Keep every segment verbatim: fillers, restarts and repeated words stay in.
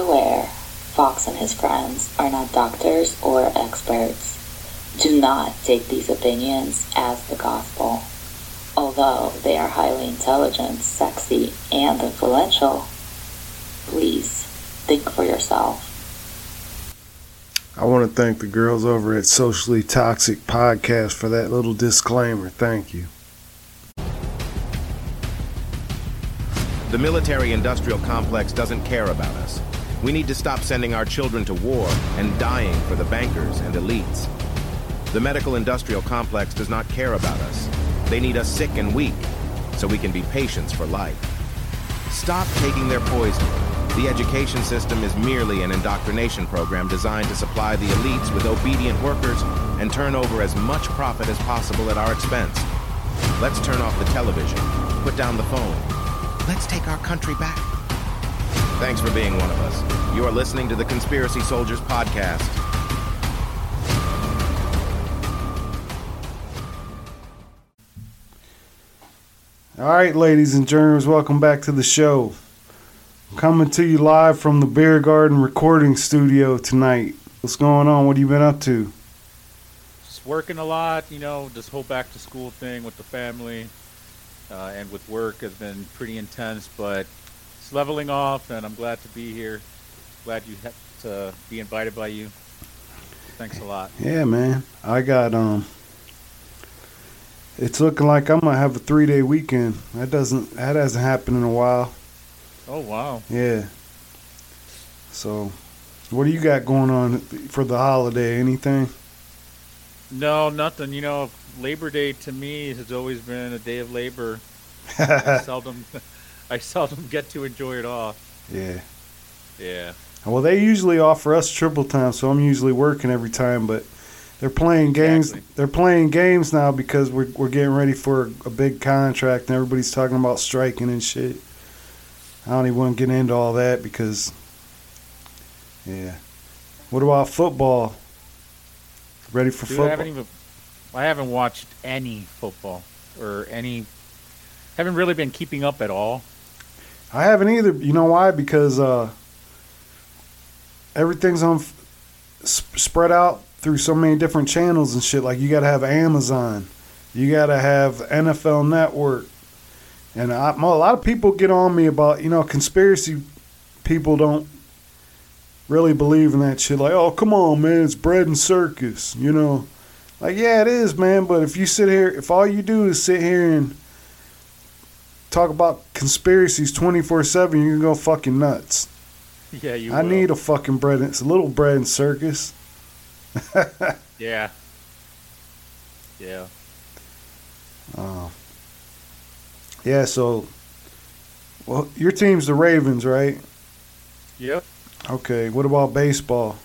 aware, Fox and his friends are not doctors or experts. Do not take these opinions as the gospel. Although they are highly intelligent, sexy, and influential, please think for yourself. I want to thank the girls over at Socially Toxic Podcast for that little disclaimer. Thank you. The military-industrial complex doesn't care about us. We need to stop sending our children to war and dying for the bankers and elites. The medical-industrial complex does not care about us. They need us sick and weak, so we can be patients for life. Stop taking their poison. The education system is merely an indoctrination program designed to supply the elites with obedient workers and turn over as much profit as possible at our expense. Let's turn off the television, put down the phone. Let's take our country back. Thanks for being one of us. You are listening to the Conspiracy Soldiers Podcast. All right, ladies and germs, welcome back to the show. I'm coming to you live from the Bear Garden Recording Studio tonight. What's going on? What have you been up to? Just working a lot, you know, this whole back to school thing with the family. Uh, and with work has been pretty intense, but it's leveling off, and I'm glad to be here. Glad you had to be invited by you. Thanks a lot. Yeah, man. I got, um, it's looking like I'm going to have a three-day weekend. That doesn't, that hasn't happened in a while. Oh, wow. Yeah. So, what do you got going on for the holiday? Anything? No, nothing. You know, Labor Day to me has always been a day of labor. I seldom, I seldom get to enjoy it off. Yeah, yeah. Well, they usually offer us triple time, so I'm usually working every time. But they're playing games. Exactly. They're playing games now because we're we're getting ready for a big contract, and everybody's talking about striking and shit. I don't even want to get into all that because, yeah. What about football? Ready for Dude, football? I haven't even. I haven't watched any football or any – haven't really been keeping up at all. I haven't either. You know why? Because uh, everything's on f- spread out through so many different channels and shit. Like you got to have Amazon. You got to have N F L Network. And I, a lot of people get on me about, you know, conspiracy people don't really believe in that shit. Like, oh, come on, man. It's bread and circus, you know. Like, yeah, it is, man, but if you sit here, if all you do is sit here and talk about conspiracies twenty-four seven, you're going to go fucking nuts. Yeah, you I will. need a fucking bread, it's a little bread and circus. Yeah. Yeah. Uh, yeah, so, well, your team's the Ravens, right? Yep. Okay, what about baseball?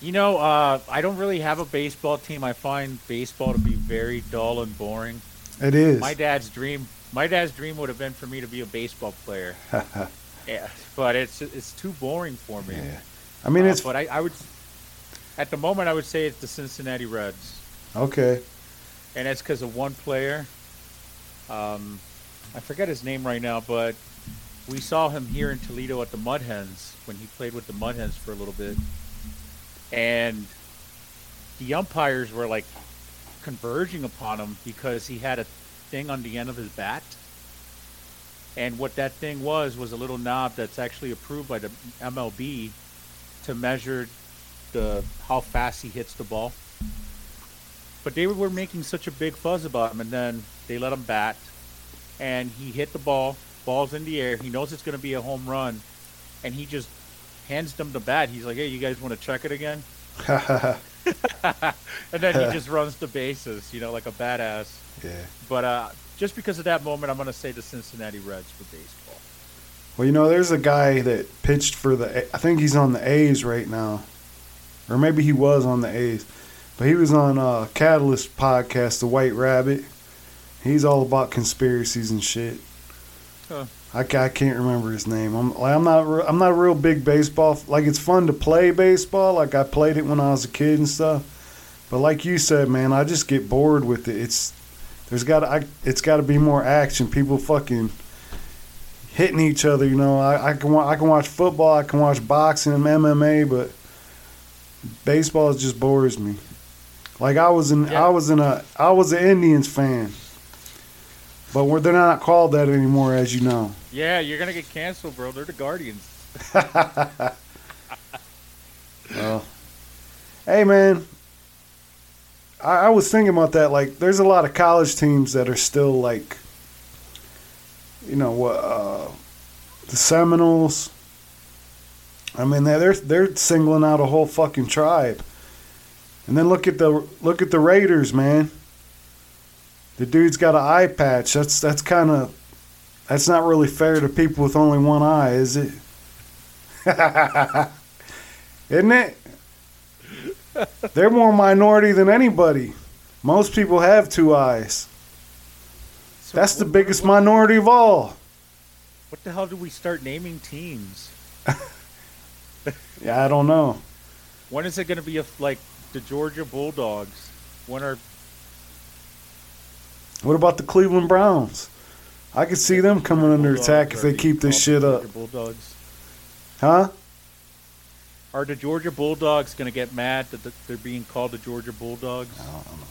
You know, uh, I don't really have a baseball team. I find baseball to be very dull and boring. It is. My dad's dream. My dad's dream would have been for me to be a baseball player. Yeah, but it's it's too boring for me. Yeah. I mean, uh, it's. But I, I would, at the moment, I would say it's the Cincinnati Reds. Okay. And that's because of one player. Um, I forget his name right now, but we saw him here in Toledo at the Mud Hens when he played with the Mud Hens for a little bit. And the umpires were, like, converging upon him because he had a thing on the end of his bat. And what that thing was was a little knob that's actually approved by the M L B to measure the how fast he hits the ball. But they were making such a big fuss about him, and then they let him bat. And he hit the ball, ball's in the air. He knows it's going to be a home run, and he just hands them the bat. He's like, hey, you guys want to check it again? And then he just runs the bases, you know, like a badass. Yeah. But uh, just because of that moment, I'm going to say the Cincinnati Reds for baseball. Well, you know, there's a guy that pitched for the – I think he's on the A's right now. Or maybe he was on the A's. But he was on uh, Catalyst podcast, The White Rabbit. He's all about conspiracies and shit. Huh. I can't remember his name. I'm like I'm not I'm not a real big baseball. Like it's fun to play baseball. Like I played it when I was a kid and stuff. But like you said, man, I just get bored with it. It's there's got I it's got to be more action. People fucking hitting each other. You know, I, I can I can watch football, I can watch boxing and M M A, but baseball just bores me. Like I was in yeah. I was in a I was an Indians fan, but we're, they're not called that anymore, as you know. Yeah, you're gonna get canceled, bro. They're the Guardians. Well, hey man, I, I was thinking about that. Like, there's a lot of college teams that are still like, you know, uh, the Seminoles. I mean, they're they're singling out a whole fucking tribe. And then look at the look at the Raiders, man. The dude's got an eye patch. That's that's kind of that's not really fair to people with only one eye, is it? Isn't it? They're more minority than anybody. Most people have two eyes. So that's the biggest what, minority of all. What the hell did we start naming teams? Yeah, I don't know. When is it going to be a, like the Georgia Bulldogs? When are? What about the Cleveland Browns? I could see them coming Bulldogs under attack if they keep this shit up. Bulldogs. Huh? Are the Georgia Bulldogs going to get mad that they're being called the Georgia Bulldogs? I don't know.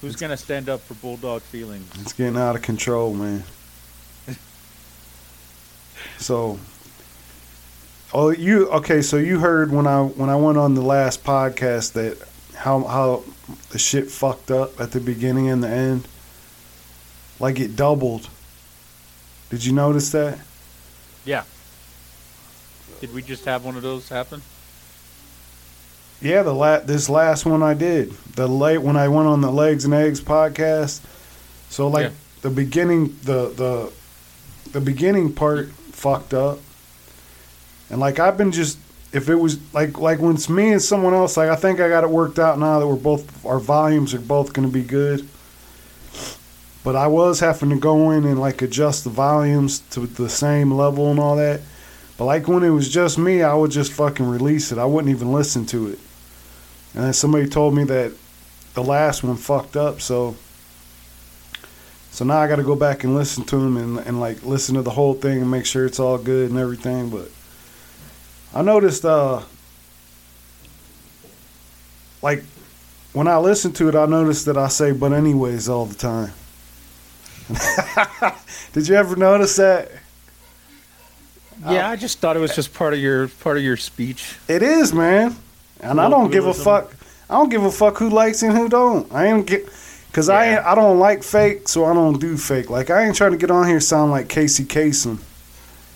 Who's going to stand up for Bulldog feelings? It's getting out of control, man. So, oh, you okay? So you heard when I when I went on the last podcast that how how the shit fucked up at the beginning and the end, like it doubled. Did you notice that? Yeah. Did we just have one of those happen? Yeah, the la- this last one I did. The late when I went on the Legs and Eggs podcast. So like yeah. the beginning the the the beginning part fucked up. And like I've been just if it was like like when it's me and someone else, like I think I got it worked out now that we're both our volumes are both gonna be good. But I was having to go in and like adjust the volumes to the same level and all that. But like when it was just me, I would just fucking release it. I wouldn't even listen to it. And then somebody told me that the last one fucked up, so so now I got to go back and listen to them and, and like listen to the whole thing and make sure it's all good and everything. But I noticed, uh, like when I listen to it, I noticed that I say "but anyways" all the time. Did you ever notice that? Yeah, I just thought it was just part of your part of your speech. It is, man, and I don't give a fuck. I don't give a fuck who likes it and who don't. I ain't get, cause yeah. I ain't, I don't like fake, so I don't do fake. Like I ain't trying to get on here sound like Casey Kasem.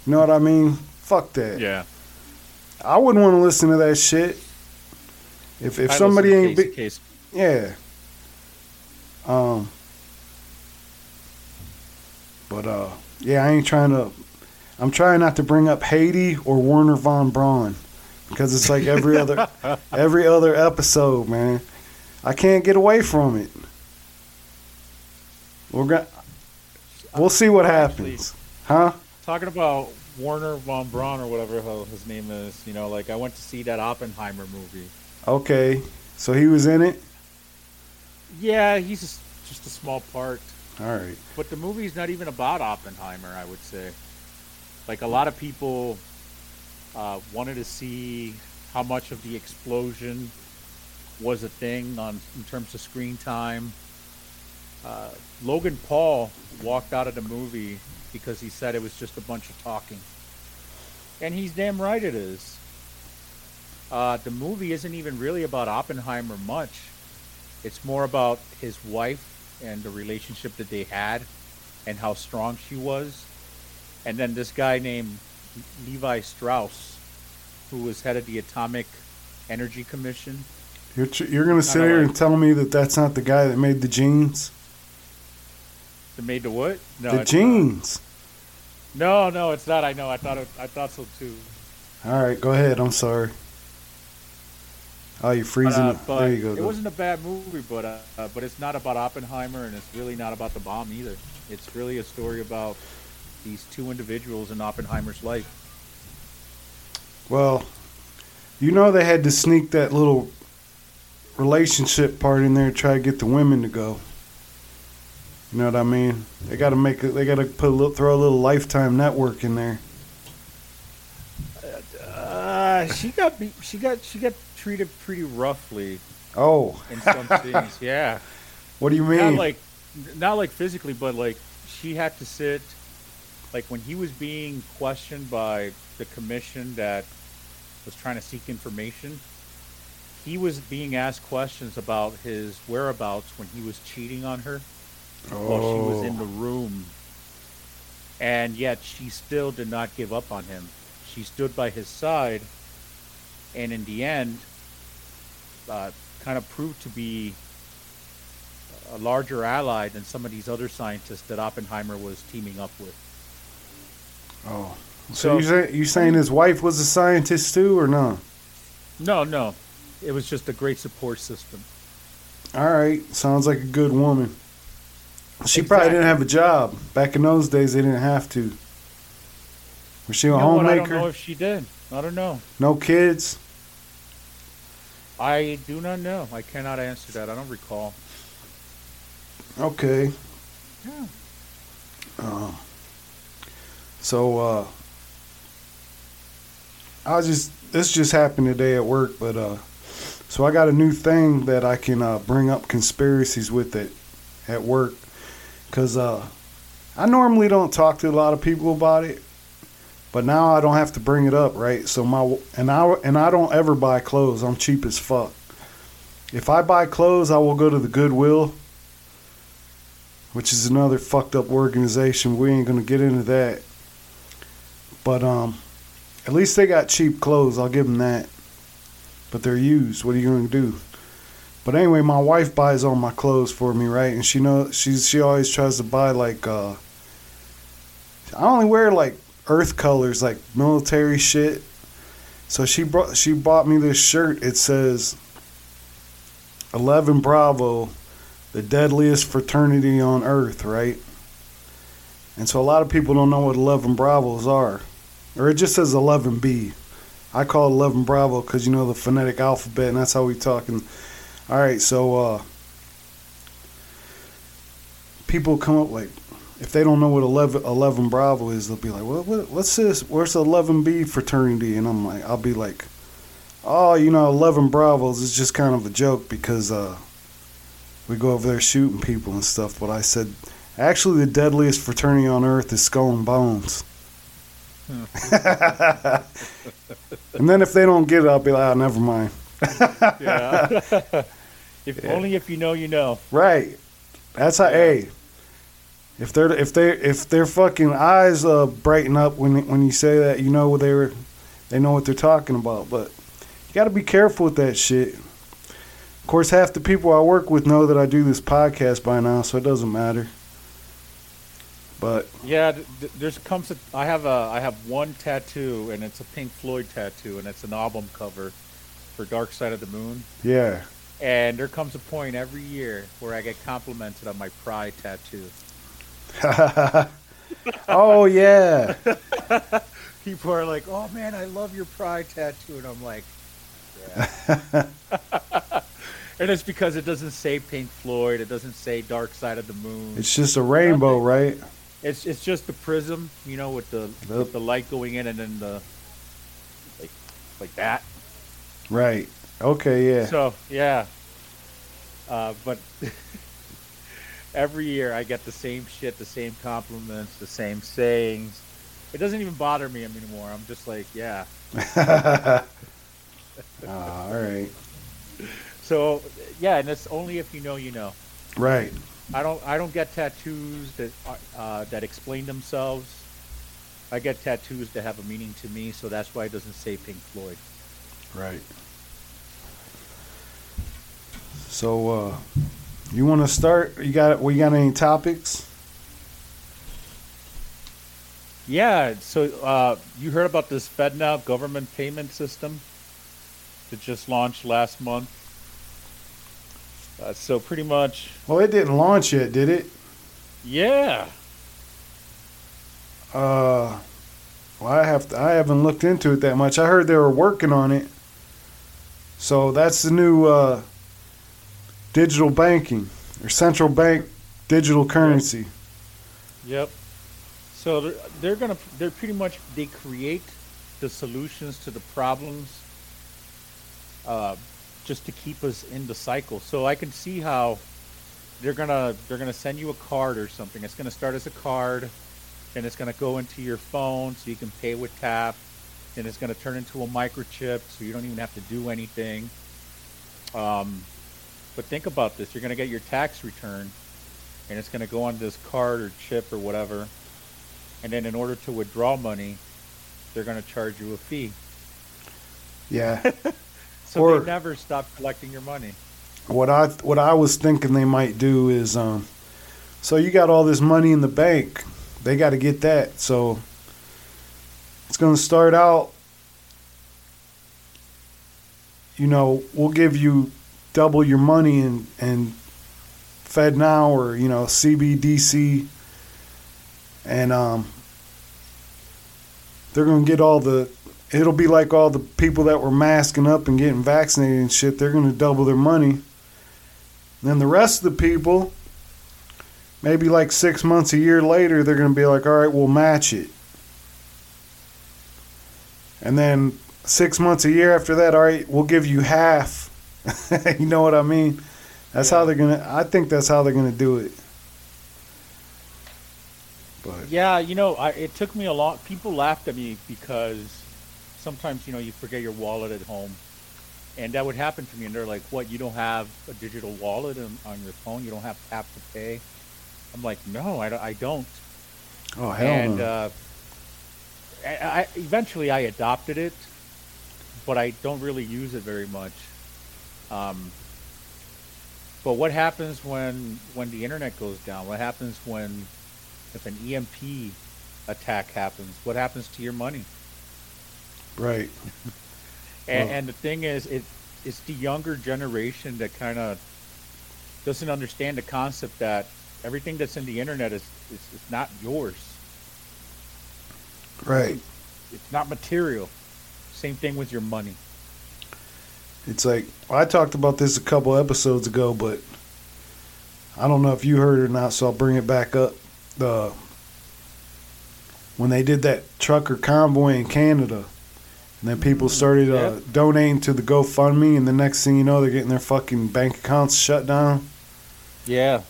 You know what I mean? Fuck that. Yeah. I wouldn't want to listen to that shit. If if I somebody ain't Casey be, Kasem. Yeah. Um. But uh, yeah, I ain't trying to. I'm trying not to bring up Haiti or Werner von Braun because it's like every other every other episode, man. I can't get away from it. We're gonna, we'll see what happens. Huh? Talking about Werner von Braun or whatever his name is, you know, like I went to see that Oppenheimer movie. Okay. So he was in it? Yeah, he's just, just a small part. All right. But the movie's not even about Oppenheimer, I would say. Like, a lot of people uh, wanted to see how much of the explosion was a thing on in terms of screen time. Uh, Logan Paul walked out of the movie because he said it was just a bunch of talking. And he's damn right it is. Uh, the movie isn't even really about Oppenheimer much. It's more about his wife and the relationship that they had and how strong she was. And then this guy named Levi Strauss, who was head of the Atomic Energy Commission. You're tr- you're going to sit here like, and tell me that that's not the guy that made the jeans? That made the what? No, the jeans. Not. No, no, it's not. I know. I thought it, I thought so too. All right, go ahead. I'm sorry. Oh, you're freezing. Uh, but there you go. It go. wasn't a bad movie, but uh, uh, but it's not about Oppenheimer, and it's really not about the bomb either. It's really a story about these two individuals in Oppenheimer's life. Well, you know they had to sneak that little relationship part in there to try to get the women to go. You know what I mean? They gotta make it. They gotta put a little, throw a little Lifetime Network in there. Uh, she got she got she got treated pretty roughly. Oh, in some things, yeah. What do you mean? Not like, not like physically, but like she had to sit. Like when he was being questioned by the commission that was trying to seek information, he was being asked questions about his whereabouts when he was cheating on her. Oh. While she was in the room, and yet she still did not give up on him. She stood by his side, and in the end, uh, kind of proved to be a larger ally than some of these other scientists that Oppenheimer was teaming up with. Oh, so, so you say, you saying his wife was a scientist too, or no? No, no, it was just a great support system. All right, sounds like a good woman. She exactly. probably didn't have a job. Back in those days, they didn't have to. Was she a you know homemaker? What? I don't know if she did. I don't know. No kids? I do not know. I cannot answer that. I don't recall. Okay. Yeah. Uh, so, uh, I was just, this just happened today at work, but, uh, so I got a new thing that I can, uh, bring up conspiracies with it at work. Because uh, I normally don't talk to a lot of people about it, but now I don't have to bring it up, right? So my and I and I don't ever buy clothes. I'm cheap as fuck. If I buy clothes, I will go to the Goodwill, which is another fucked up organization. We ain't gonna get into that. But um, at least they got cheap clothes. I'll give them that. But they're used. What are you gonna do? But anyway, my wife buys all my clothes for me, right? And she knows she's she always tries to buy like uh, I only wear like earth colors, like military shit. So she brought she bought me this shirt. It says eleven Bravo, the deadliest fraternity on earth, right? And so a lot of people don't know what eleven Bravos are, or it just says eleven B. I call it eleven Bravo because you know the phonetic alphabet, and that's how we talking. All right, so uh, people come up like, if they don't know what eleven, eleven Bravo is, they'll be like, well, what, what's this? Where's eleven B fraternity? And I'm like, I'll be like, oh, you know, eleven Bravos is just kind of a joke because uh, we go over there shooting people and stuff. But I said, actually, the deadliest fraternity on earth is Skull and Bones. Huh. And then if they don't get it, I'll be like, oh, never mind. Yeah. If yeah. Only if you know, you know. Right. That's how. Hey, if they're if they if their fucking eyes uh, brighten up when when you say that, you know what they were, they know what they're talking about. But you got to be careful with that shit. Of course, half the people I work with know that I do this podcast by now, so it doesn't matter. But yeah, there's comes. A, I have a I have one tattoo, and it's a Pink Floyd tattoo, and it's an album cover for Dark Side of the Moon. Yeah. And there comes a point every year where I get complimented on my pride tattoo. Oh, yeah. People are like, oh, man, I love your pride tattoo. And I'm like, yeah. And it's because it doesn't say Pink Floyd. It doesn't say Dark Side of the Moon. It's just a rainbow, right? It's it's just the prism, you know, with the, yep. with the light going in and then the, like, like that. Right. Okay, yeah. So, yeah. Uh, but every year I get the same shit, the same compliments, the same sayings. It doesn't even bother me anymore. I'm just like, yeah. uh, all right. So, yeah, and it's only if you know, you know. Right. I don't I don't get tattoos that uh, that explain themselves. I get tattoos that have a meaning to me, so that's why it doesn't say Pink Floyd. Right. So, uh, you want to start? You got? We got any topics? Yeah. So, uh, you heard about this FedNow government payment system that just launched last month? Uh, so, pretty much. Well, it didn't launch yet, did it? Yeah. Uh, well, I have to, I haven't looked into it that much. I heard they were working on it. So that's the new uh, digital banking or central bank Digital currency. Yep. Yep. So they're, they're gonna they're pretty much they create the solutions to the problems uh, just to keep us in the cycle. So I can see how they're gonna they're gonna send you a card or something. It's gonna start as a card, and it's gonna go into your phone so you can pay with tap, and it's gonna turn into a microchip so you don't even have to do anything. Um, but think about this: you're gonna get your tax return, and it's gonna go on this card or chip or whatever. And then in order to withdraw money, they're going to charge you a fee. Yeah. So or, they never stop collecting your money. What I what I was thinking they might do is, um, so you got all this money in the bank. They got to get that. So it's going to start out, you know, we'll give you double your money and, and FedNow or, you know, C B D C. And um, they're going to get all the, it'll be like all the people that were masking up and getting vaccinated and shit. They're going to double their money. And then the rest of the people, maybe like six months, a year later, they're going to be like, all right, we'll match it. And then six months, a year after that, all right, we'll give you half. You know what I mean? That's yeah. how they're going to, I think that's how they're going to do it. But. Yeah, you know, I, it took me a long. People laughed at me because sometimes, you know, you forget your wallet at home, and that would happen to me. And they're like, "What? You don't have a digital wallet on, on your phone? You don't have Tap to Pay?" I'm like, "No, I, I don't." Oh hell and, no! Uh, I, I eventually I adopted it, but I don't really use it very much. Um, but what happens when when the internet goes down? What happens when if an E M P attack happens, what happens to your money? Right. and, well. and the thing is, it it's the younger generation that kind of doesn't understand the concept that everything that's in the internet is it's, it's not yours. Right. It's not material. Same thing with your money. It's like, I talked about this a couple episodes ago, but I don't know if you heard it or not, so I'll bring it back up. Uh, when they did that trucker convoy in Canada, and then people started uh, yep. donating to the GoFundMe, and the next thing you know, they're getting their fucking bank accounts shut down. Yeah.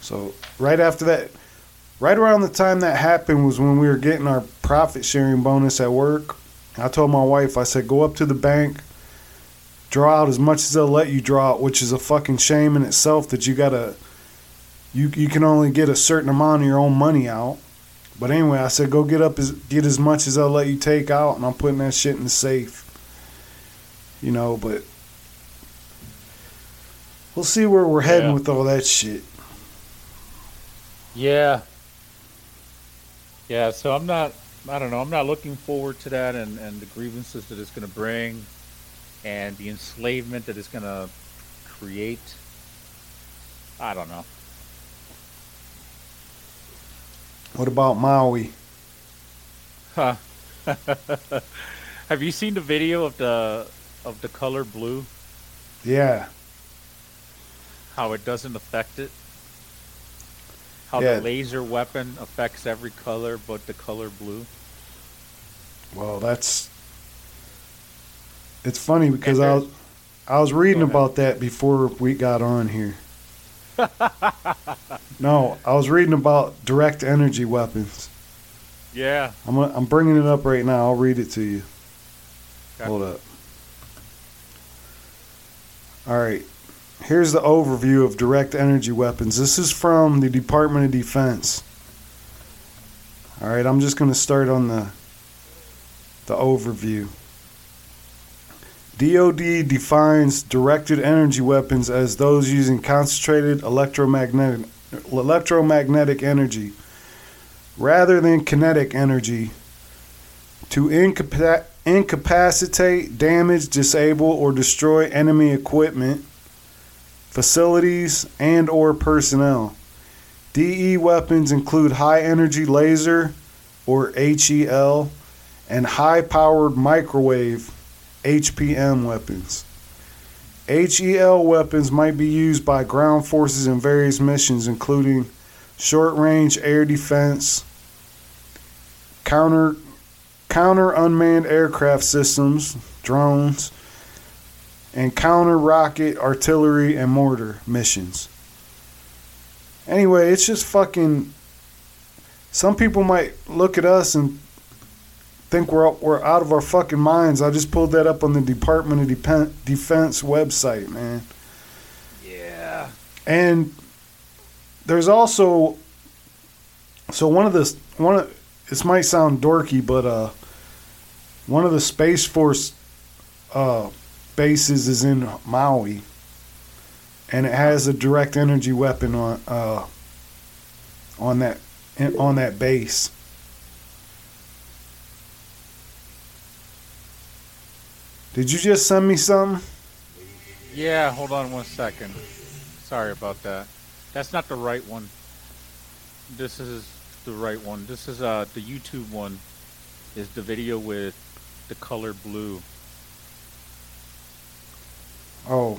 So right after that, right around the time that happened was when we were getting our profit sharing bonus at work. I told my wife, I said, go up to the bank, draw out as much as they'll let you draw out, which is a fucking shame in itself that you gotta You you can only get a certain amount of your own money out. But anyway, I said, go get up, as, get as much as I'll let you take out, and I'm putting that shit in the safe. You know, but we'll see where we're heading yeah. with all that shit. Yeah. Yeah, so I'm not, I don't know, I'm not looking forward to that and, and the grievances that it's going to bring and the enslavement that it's going to create. I don't know. What about Maui? Huh. Have you seen the video of the of the color blue? Yeah. How it doesn't affect it? How yeah. the laser weapon affects every color but the color blue? Well, that's... It's funny because I was, I was reading about that before we got on here. No, I was reading about direct energy weapons. Yeah. I'm a, I'm bringing it up right now. I'll read it to you. Okay. Hold up. All right. Here's the overview of direct energy weapons. This is from the Department of Defense. All right, I'm just going to start on the the overview. D O D defines directed energy weapons as those using concentrated electromagnetic electromagnetic energy rather than kinetic energy to incapac- incapacitate, damage, disable, or destroy enemy equipment, facilities, and or personnel. D E weapons include high-energy laser, or H E L, and high-powered microwave H P M weapons. H E L weapons might be used by ground forces in various missions, including short-range air defense, counter counter unmanned aircraft systems, drones, and counter-rocket, artillery, and mortar missions. Anyway, it's just fucking... Some people might look at us and think we're we're out of our fucking minds. I just pulled that up on the Department of Depen- Defense website, man. Yeah. And there's also... So one of the... one of, this might sound dorky, but uh, one of the Space Force... Uh, bases is in Maui, and it has a direct energy weapon on uh on that on that base. Did you just send me something? Yeah, hold on one second. Sorry about that. That's not the right one. This is the right one. This is uh the YouTube one. Is the video with the color blue. Oh,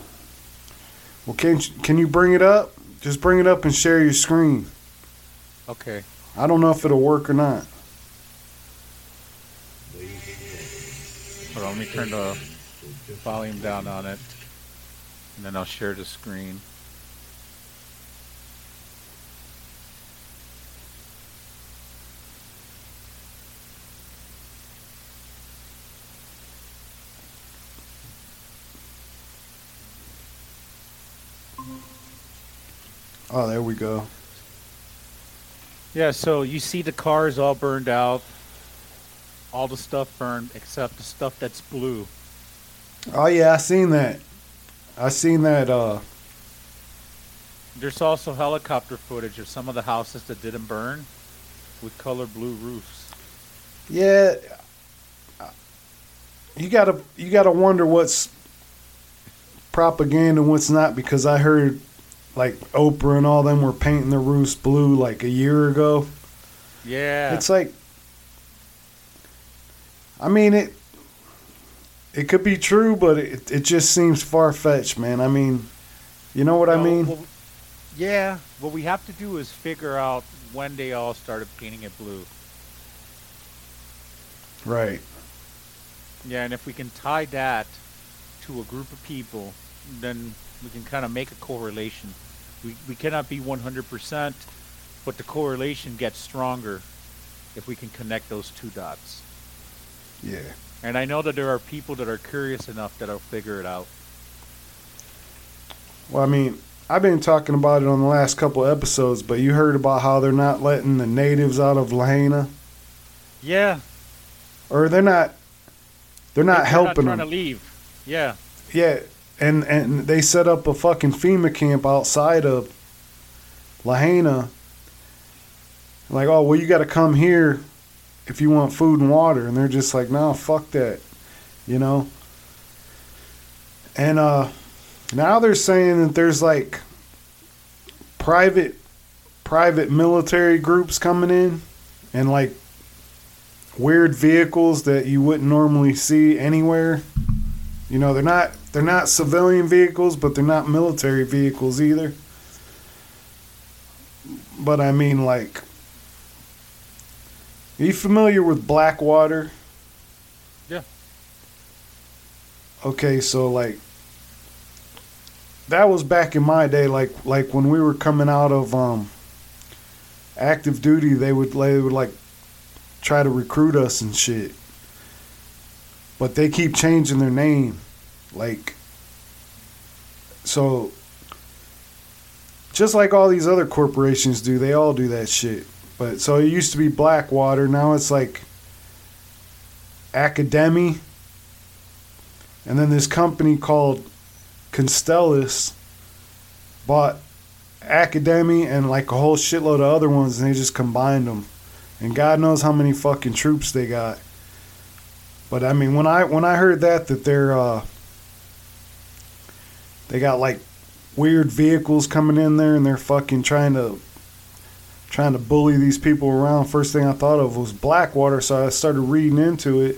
well, can can you bring it up? Just bring it up and share your screen. Okay. I don't know if it'll work or not. Hold on, let me turn the volume down on it, and then I'll share the screen. Oh, there we go. Yeah, so you see the cars all burned out. All the stuff burned except the stuff that's blue. Oh, yeah, I seen that. I seen that. Uh... There's also helicopter footage of some of the houses that didn't burn with color blue roofs. Yeah. You gotta, you gotta wonder what's propaganda and what's not, because I heard... Like Oprah and all them were painting the roofs blue like a year ago. Yeah. It's like, I mean, it it could be true, but it it just seems far-fetched, man. I mean, you know what well, I mean? Well, yeah. What we have to do is figure out when they all started painting it blue. Right. Yeah, and if we can tie that to a group of people, then... we can kind of make a correlation. We we cannot be one hundred percent, but the correlation gets stronger if we can connect those two dots. Yeah. And I know that there are people that are curious enough that will figure it out. Well, I mean, I've been talking about it on the last couple of episodes, but you heard about how they're not letting the natives out of Lahaina? Yeah. Or they're not, they're not they're helping not them. They're trying to leave. Yeah. Yeah. And and they set up a fucking FEMA camp outside of Lahaina. Like, oh, well, you got to come here if you want food and water. And they're just like, no, fuck that, you know. And uh, now they're saying that there's like private private military groups coming in, and like weird vehicles that you wouldn't normally see anywhere. You know, they're not they're not civilian vehicles, but they're not military vehicles either. But I mean, like, are you familiar with Blackwater? Yeah. Okay, so like that was back in my day, like like when we were coming out of um active duty, they would they would like try to recruit us and shit. But they keep changing their name. Like, so, just like all these other corporations do, they all do that shit. But, so it used to be Blackwater, now it's like Academy. And then this company called Constellis bought Academy and like a whole shitload of other ones, and they just combined them. And God knows how many fucking troops they got. But I mean, when I when I heard that that they're uh, they got like weird vehicles coming in there and they're fucking trying to trying to bully these people around, first thing I thought of was Blackwater. So I started reading into it.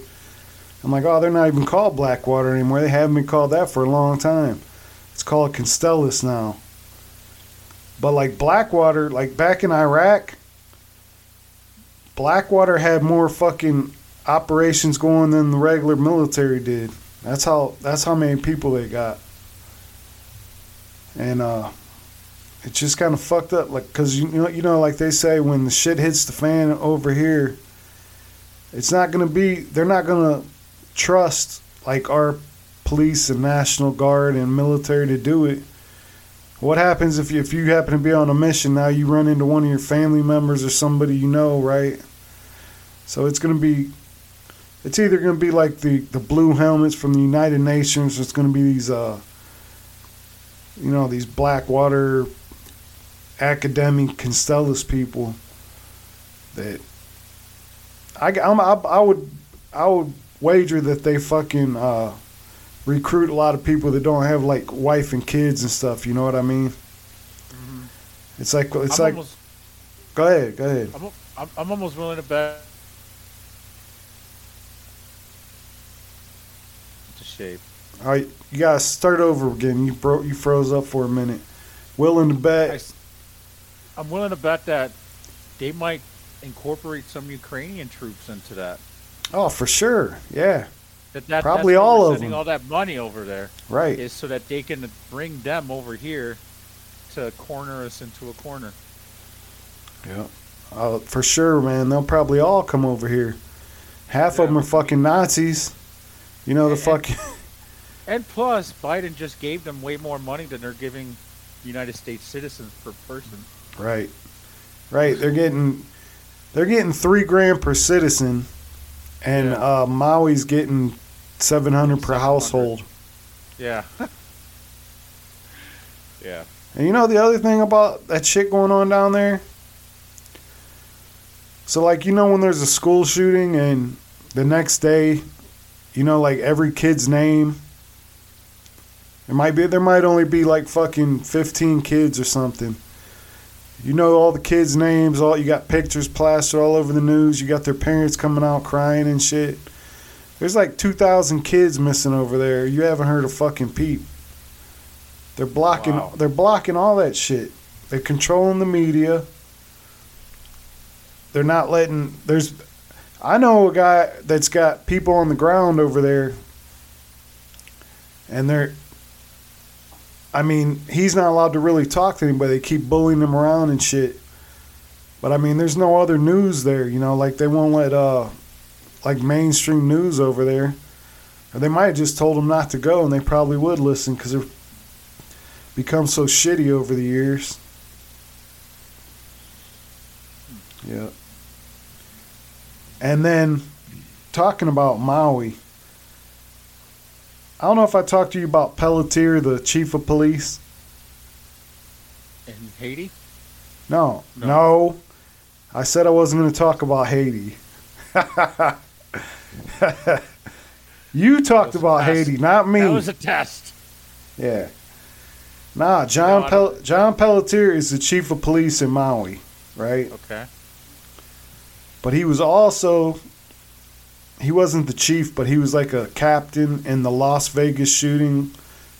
I'm like, oh, they're not even called Blackwater anymore. They haven't been called that for a long time. It's called Constellis now. But like Blackwater, like back in Iraq, Blackwater had more fucking operations going than the regular military did. That's how that's how many people they got. And uh, it's just kind of fucked up, like, cause you know you know like they say, when the shit hits the fan over here, it's not gonna be they're not gonna trust like our police and National Guard and military to do it. What happens if you, if you happen to be on a mission, now you run into one of your family members or somebody you know, right? So it's going to be, it's either going to be like the, the blue helmets from the United Nations, or it's going to be these, uh, you know, these Blackwater academic Constellis people that I, I'm, I, I would I would wager that they fucking... Uh, recruit a lot of people that don't have like wife and kids and stuff, you know what I mean? Mm-hmm. It's like it's I'm like almost, go ahead go ahead I'm, I'm almost willing to bet to shape. All right, you gotta start over again. You broke you froze up for a minute. Willing to bet I, I'm willing to bet that they might incorporate some Ukrainian troops into that. Oh, for sure. Yeah. That, that, Probably that's all of them. All that money over there, right? Is so that they can bring them over here to corner us into a corner. Yeah, uh, for sure, man. They'll probably all come over here. Half yeah. of them are fucking Nazis. You know the and, fucking. And plus, Biden just gave them way more money than they're giving United States citizens per person. Right, right. They're getting, they're getting three grand per citizen. And yeah. uh, Maui's getting seven hundred dollars per household. Yeah. Yeah. And you know the other thing about that shit going on down there? So, like, you know when there's a school shooting and the next day, you know, like, every kid's name? It might be, there might only be, like, fucking fifteen kids or something. You know all the kids' names, all you got pictures plastered all over the news. You got their parents coming out crying and shit. There's like two thousand kids missing over there. You haven't heard a fucking peep. They're blocking. Wow. They're blocking all that shit. They're controlling the media. They're not letting. There's. I know a guy that's got people on the ground over there. And they're. I mean, he's not allowed to really talk to anybody. They keep bullying him around and shit. But, I mean, there's no other news there, you know. Like, they won't let, uh, like, mainstream news over there. Or they might have just told him not to go, and they probably would listen because they've become so shitty over the years. Yeah. And then, talking about Maui... I don't know if I talked to you about Pelletier, the chief of police. In Haiti? No. No. no. I said I wasn't going to talk about Haiti. You talked about Haiti, not me. That was a test. Yeah. Nah, John, no, Pe- John Pelletier is the chief of police in Maui, right? Okay. But he was also... He wasn't the chief, but he was like a captain in the Las Vegas shooting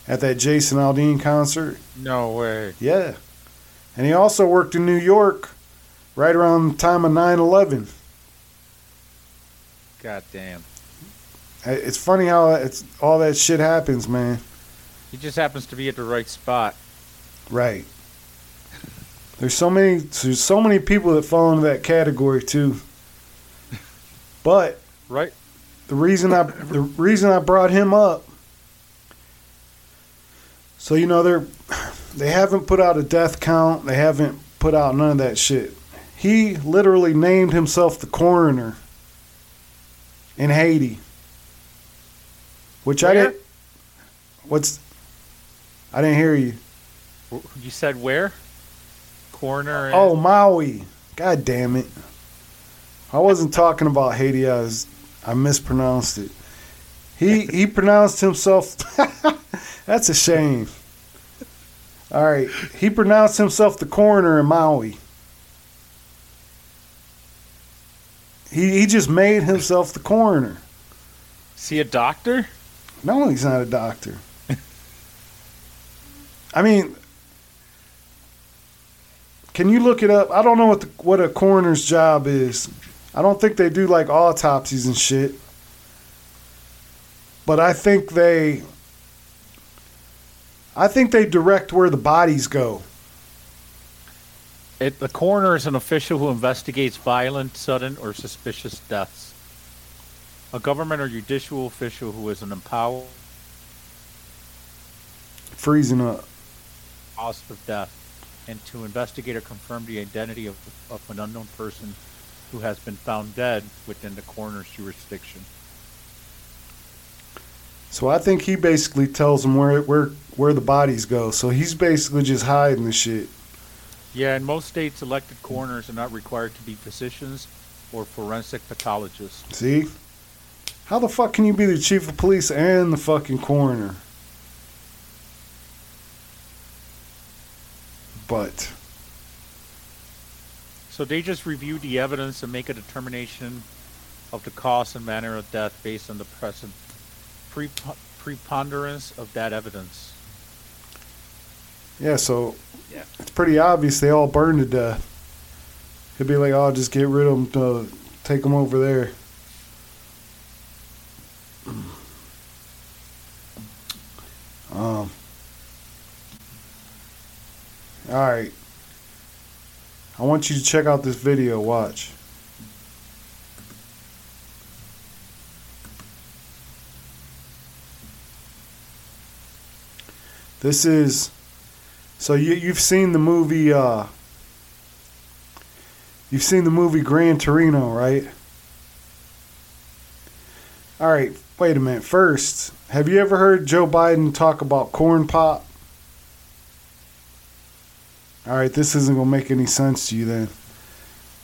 at that Jason Aldean concert. No way. Yeah. And he also worked in New York right around the time of nine eleven. God damn. It's funny how it's all that shit happens, man. He just happens to be at the right spot. Right. There's so many, there's so many people that fall into that category, too. But... Right. The reason I the reason I brought him up. So you know they're they haven't put out a death count. They haven't put out none of that shit. He literally named himself the coroner in Haiti, which where? I didn't. What's? I didn't hear you. You said where? Coroner. And- oh, Maui. God damn it. I wasn't talking about Haiti. I was, I mispronounced it. He he pronounced himself. That's a shame. All right, he pronounced himself the coroner in Maui. He he just made himself the coroner. Is he a doctor? No, he's not a doctor. I mean, can you look it up? I don't know what the, what a coroner's job is. I don't think they do like autopsies and shit. But I think they, I think they direct where the bodies go. It, the coroner is an official who investigates violent, sudden, or suspicious deaths. A government or judicial official who is an empowered... Freezing up. ...cause of death, and to investigate or confirm the identity of, of an unknown person who has been found dead within the coroner's jurisdiction. So I think he basically tells them where where where the bodies go. So he's basically just hiding the shit. Yeah, in most states, elected coroners are not required to be physicians or forensic pathologists. See? How the fuck can you be the chief of police and the fucking coroner? But. So they just review the evidence and make a determination of the cause and manner of death based on the present pre- preponderance of that evidence. Yeah, so... Yeah. It's pretty obvious they all burned to death. He'd be like, "I'll just get rid of them, to take them over there." Um. All right. I want you to check out this video. Watch. This is. So you, you've seen the movie, uh, you've seen the movie Gran Torino, right? All right, wait a minute. First, have you ever heard Joe Biden talk about Corn Pop? All right, this isn't going to make any sense to you then.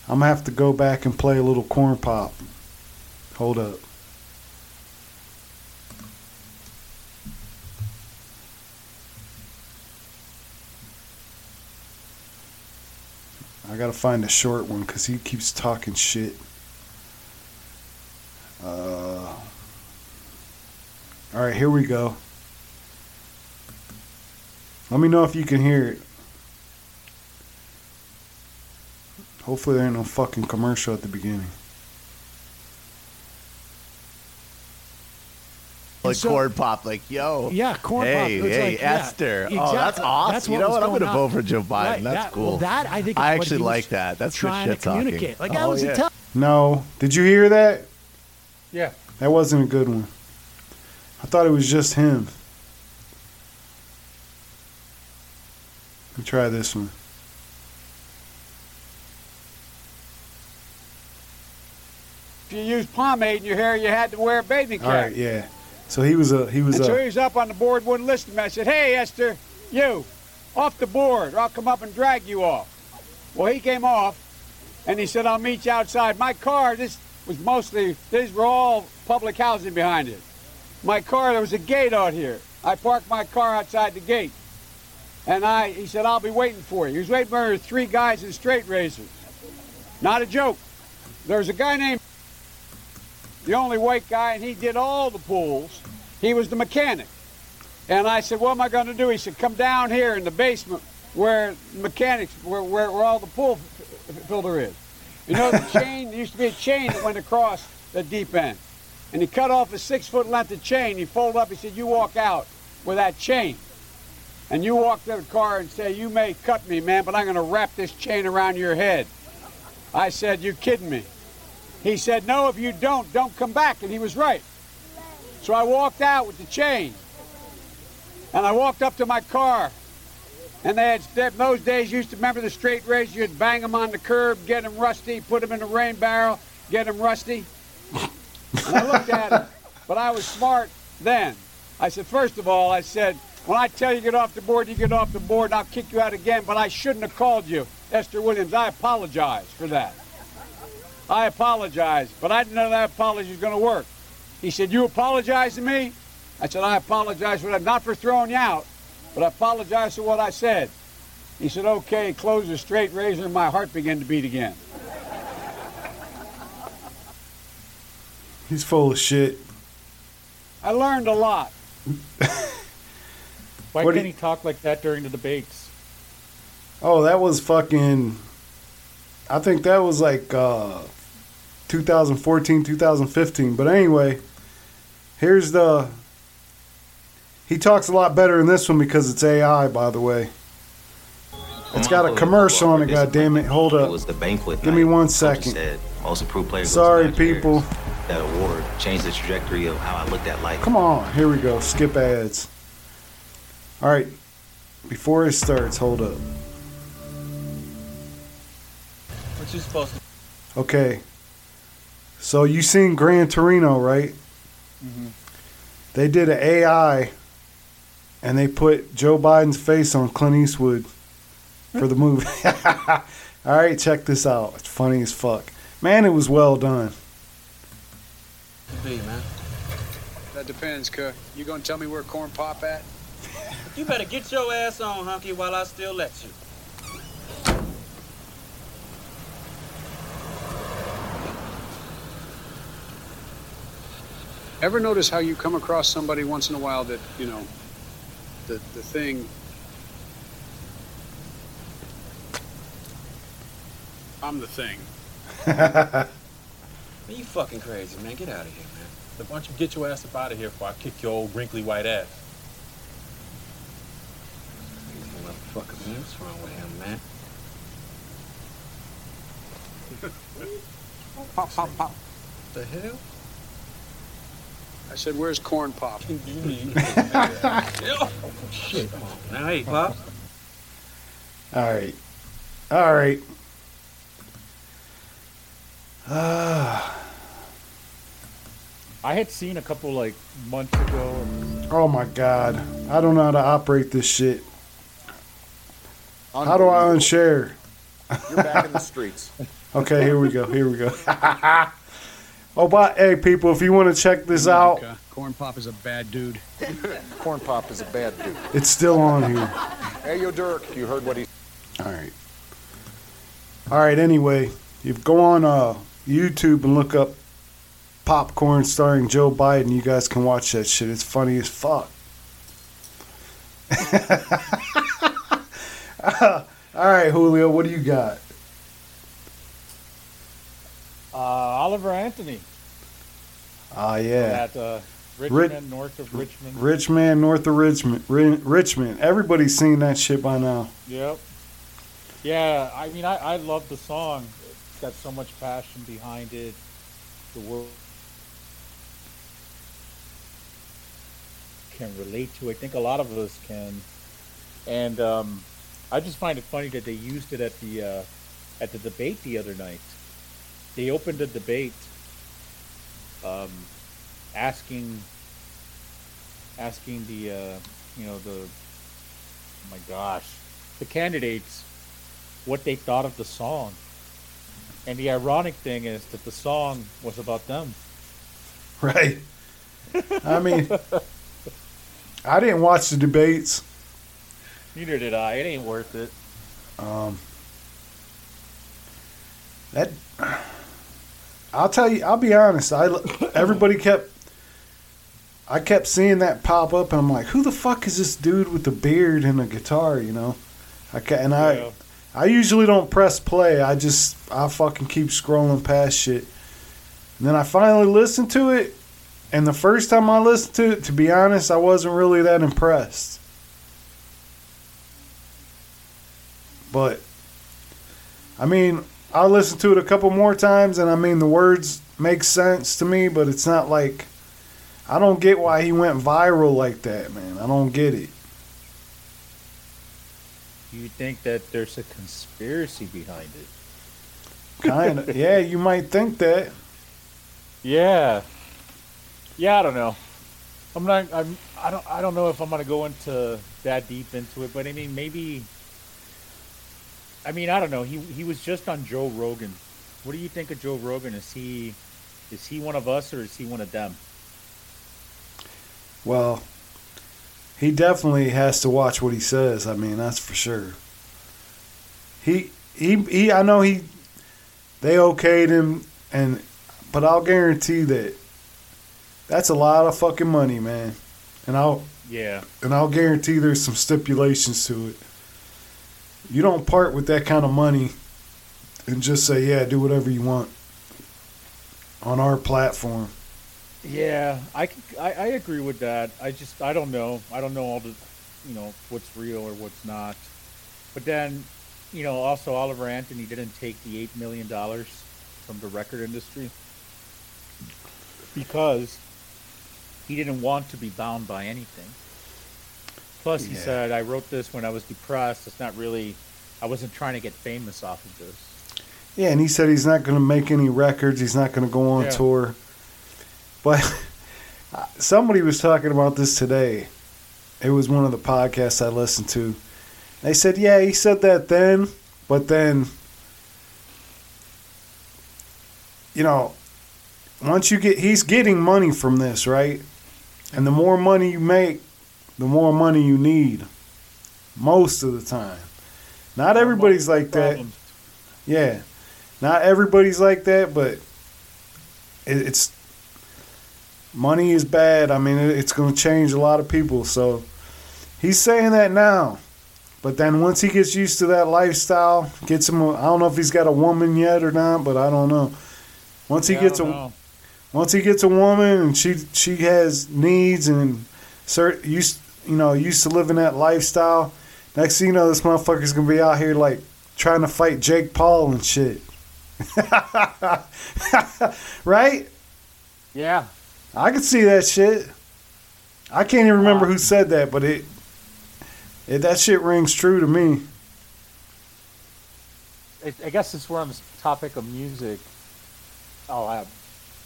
I'm going to have to go back and play a little Corn Pop. Hold up. I gotta find a short one because he keeps talking shit. Uh, Alright, here we go. Let me know if you can hear it. Hopefully there ain't no fucking commercial at the beginning. Like so, Corn Pop, like, yo. Yeah, Corn hey, Pop. Hey, hey, like, Esther. Yeah, exactly. Oh, that's awesome. That's you know what? I'm going to vote for Joe Biden. Right, that's that, cool. Well, that, I think, I actually like that. That's good shit talking. Communicate. Like, oh, that was yeah. a tough. No. Did you hear that? Yeah. That wasn't a good one. I thought it was just him. Let me try this one. If you use pomade in your hair, you had to wear a bathing cap. All right, yeah. So he was a he was and a. So he was up on the board, wouldn't listen to me. I said, "Hey, Esther, you, off the board, or I'll come up and drag you off." Well, he came off, and he said, "I'll meet you outside." My car, this was mostly these were all public housing behind it. My car, there was a gate out here. I parked my car outside the gate, and I he said, "I'll be waiting for you." He was waiting for three guys in straight razors. Not a joke. There was a guy named. The only white guy, and he did all the pools. He was the mechanic. And I said, "What am I going to do?" He said, "Come down here in the basement where mechanics, where where, where all the pool filter is. You know, the chain, there used to be a chain that went across the deep end. And he cut off a six-foot length of chain. He folded up. He said, "You walk out with that chain. And you walk to the car and say, 'You may cut me, man, but I'm going to wrap this chain around your head.'" I said, "You kidding me?" He said, "No, if you don't, don't come back." And he was right. So I walked out with the chain. And I walked up to my car. And they had, they, in those days, you used to remember the straight razor. You'd bang them on the curb, get them rusty, put them in the rain barrel, get them rusty. And I looked at him. But I was smart then. I said, first of all, I said, when I tell you to get off the board, you get off the board, and I'll kick you out again. But I shouldn't have called you, Esther Williams. I apologize for that. I apologize, but I didn't know that apology was going to work. He said, "You apologize to me?" I said, "I apologize for that, not for throwing you out, but I apologize for what I said." He said, "Okay." He closed the straight razor, and my heart began to beat again. He's full of shit. I learned a lot. Why what can't he talk like that during the debates? Oh, that was fucking... I think that was like uh, twenty fourteen, twenty fifteen. But anyway, here's the... He talks a lot better in this one because it's A I, by the way. It's got a commercial on it, goddammit. Hold up. It was the banquet. Give me one second. Most improved player. Sorry, people. That award changed the trajectory of how I looked at life. Come on. Here we go. Skip ads. All right. Before it starts, hold up. What you supposed to... Okay. So you seen Gran Torino, right? Mm-hmm. They did an A I, and they put Joe Biden's face on Clint Eastwood for the movie. All right, check this out. It's funny as fuck. Man, it was well done. Hey, man. That depends, Cook. You gonna tell me where Corn Pop at? You better get your ass on, hunky, while I still let you. Ever notice how you come across somebody once in a while that, you know, the the thing... I'm the thing. Man, you fucking crazy, man. Get out of here, man. So why don't you get your ass up out of here before I kick your old wrinkly white ass? Motherfucker, man. What's wrong with him, man? Pop, pop, pop. What the hell? I said, where's Corn Pop? Shit. Now, hey, Pop. All right. All right. Uh, I had seen a couple, like, months ago. Oh, my God. I don't know how to operate this shit. How do I unshare? You're back in the streets. Okay, here we go. Here we go. Oh, but, hey, people, if you want to check this out. Corn Pop is a bad dude. Corn Pop is a bad dude. It's still on here. Hey, yo, Dirk, you heard what he... All right. All right, anyway. You go on uh, YouTube and look up Popcorn starring Joe Biden. You guys can watch that shit. It's funny as fuck. uh, all right, Julio, what do you got? Uh, Oliver Anthony. Ah, uh, yeah. At uh, Richmond, Rich- north of Richmond. Richmond, north of Richmond. Ri- Richmond. Everybody's seen that shit by now. Yep. Yeah, I mean, I, I love the song. Got so much passion behind it. The world can relate to it. I think a lot of us can, and um, I just find it funny that they used it at the uh, at the debate the other night. They opened the debate um, asking asking the uh, you know the oh my gosh the candidates what they thought of the song. And the ironic thing is that the song was about them. Right. I mean, I didn't watch the debates. Neither did I. It ain't worth it. Um, that I'll tell you, I'll be honest. I, everybody kept, I kept seeing that pop up, and I'm like, who the fuck is this dude with the beard and the guitar, you know? I can't, and I... Yeah. I usually don't press play. I just, I fucking keep scrolling past shit. And then I finally listened to it. And the first time I listened to it, to be honest, I wasn't really that impressed. But, I mean, I listened to it a couple more times. And I mean, the words make sense to me. But it's not like, I don't get why he went viral like that, man. I don't get it. You think that there's a conspiracy behind it? Kind of. Yeah, you might think that. Yeah. Yeah, I don't know. I'm not. I'm. I don't. I don't know if I'm gonna go into that deep into it. But I mean, maybe. I mean, I don't know. He he was just on Joe Rogan. What do you think of Joe Rogan? Is he, is he one of us or is he one of them? Well. He definitely has to watch what he says. I mean, that's for sure. He, he, he. I know he. They okayed him, and but I'll guarantee that. That's a lot of fucking money, man. And I'll yeah. And I'll guarantee there's some stipulations to it. You don't part with that kind of money and just say, yeah, do whatever you want on our platform. Yeah, I, I, I agree with that. I just, I don't know. I don't know all the, you know, what's real or what's not. But then, you know, also Oliver Anthony didn't take the eight million dollars from the record industry because he didn't want to be bound by anything. Plus, he yeah. said, I wrote this when I was depressed. It's not really, I wasn't trying to get famous off of this. Yeah, and he said he's not going to make any records. He's not going to go on yeah. tour. But somebody was talking about this today. It was one of the podcasts I listened to. They said, yeah, he said that then, but then, you know, once you get, he's getting money from this, right? And the more money you make, the more money you need, most of the time. Not everybody's like that. Yeah. Not everybody's like that, but it's money is bad. I mean, it's going to change a lot of people. So he's saying that now. But then once he gets used to that lifestyle, gets him, I don't know if he's got a woman yet or not, but I don't know. Once he yeah, gets a know. once he gets a woman and she she has needs and Sir, used you know used to living that lifestyle. Next thing you know, this motherfucker's gonna be out here like trying to fight Jake Paul and shit, right? Yeah, I could see that shit. I can't even remember who said that, but it, it that shit rings true to me. I guess since we're on the topic of music, oh, I,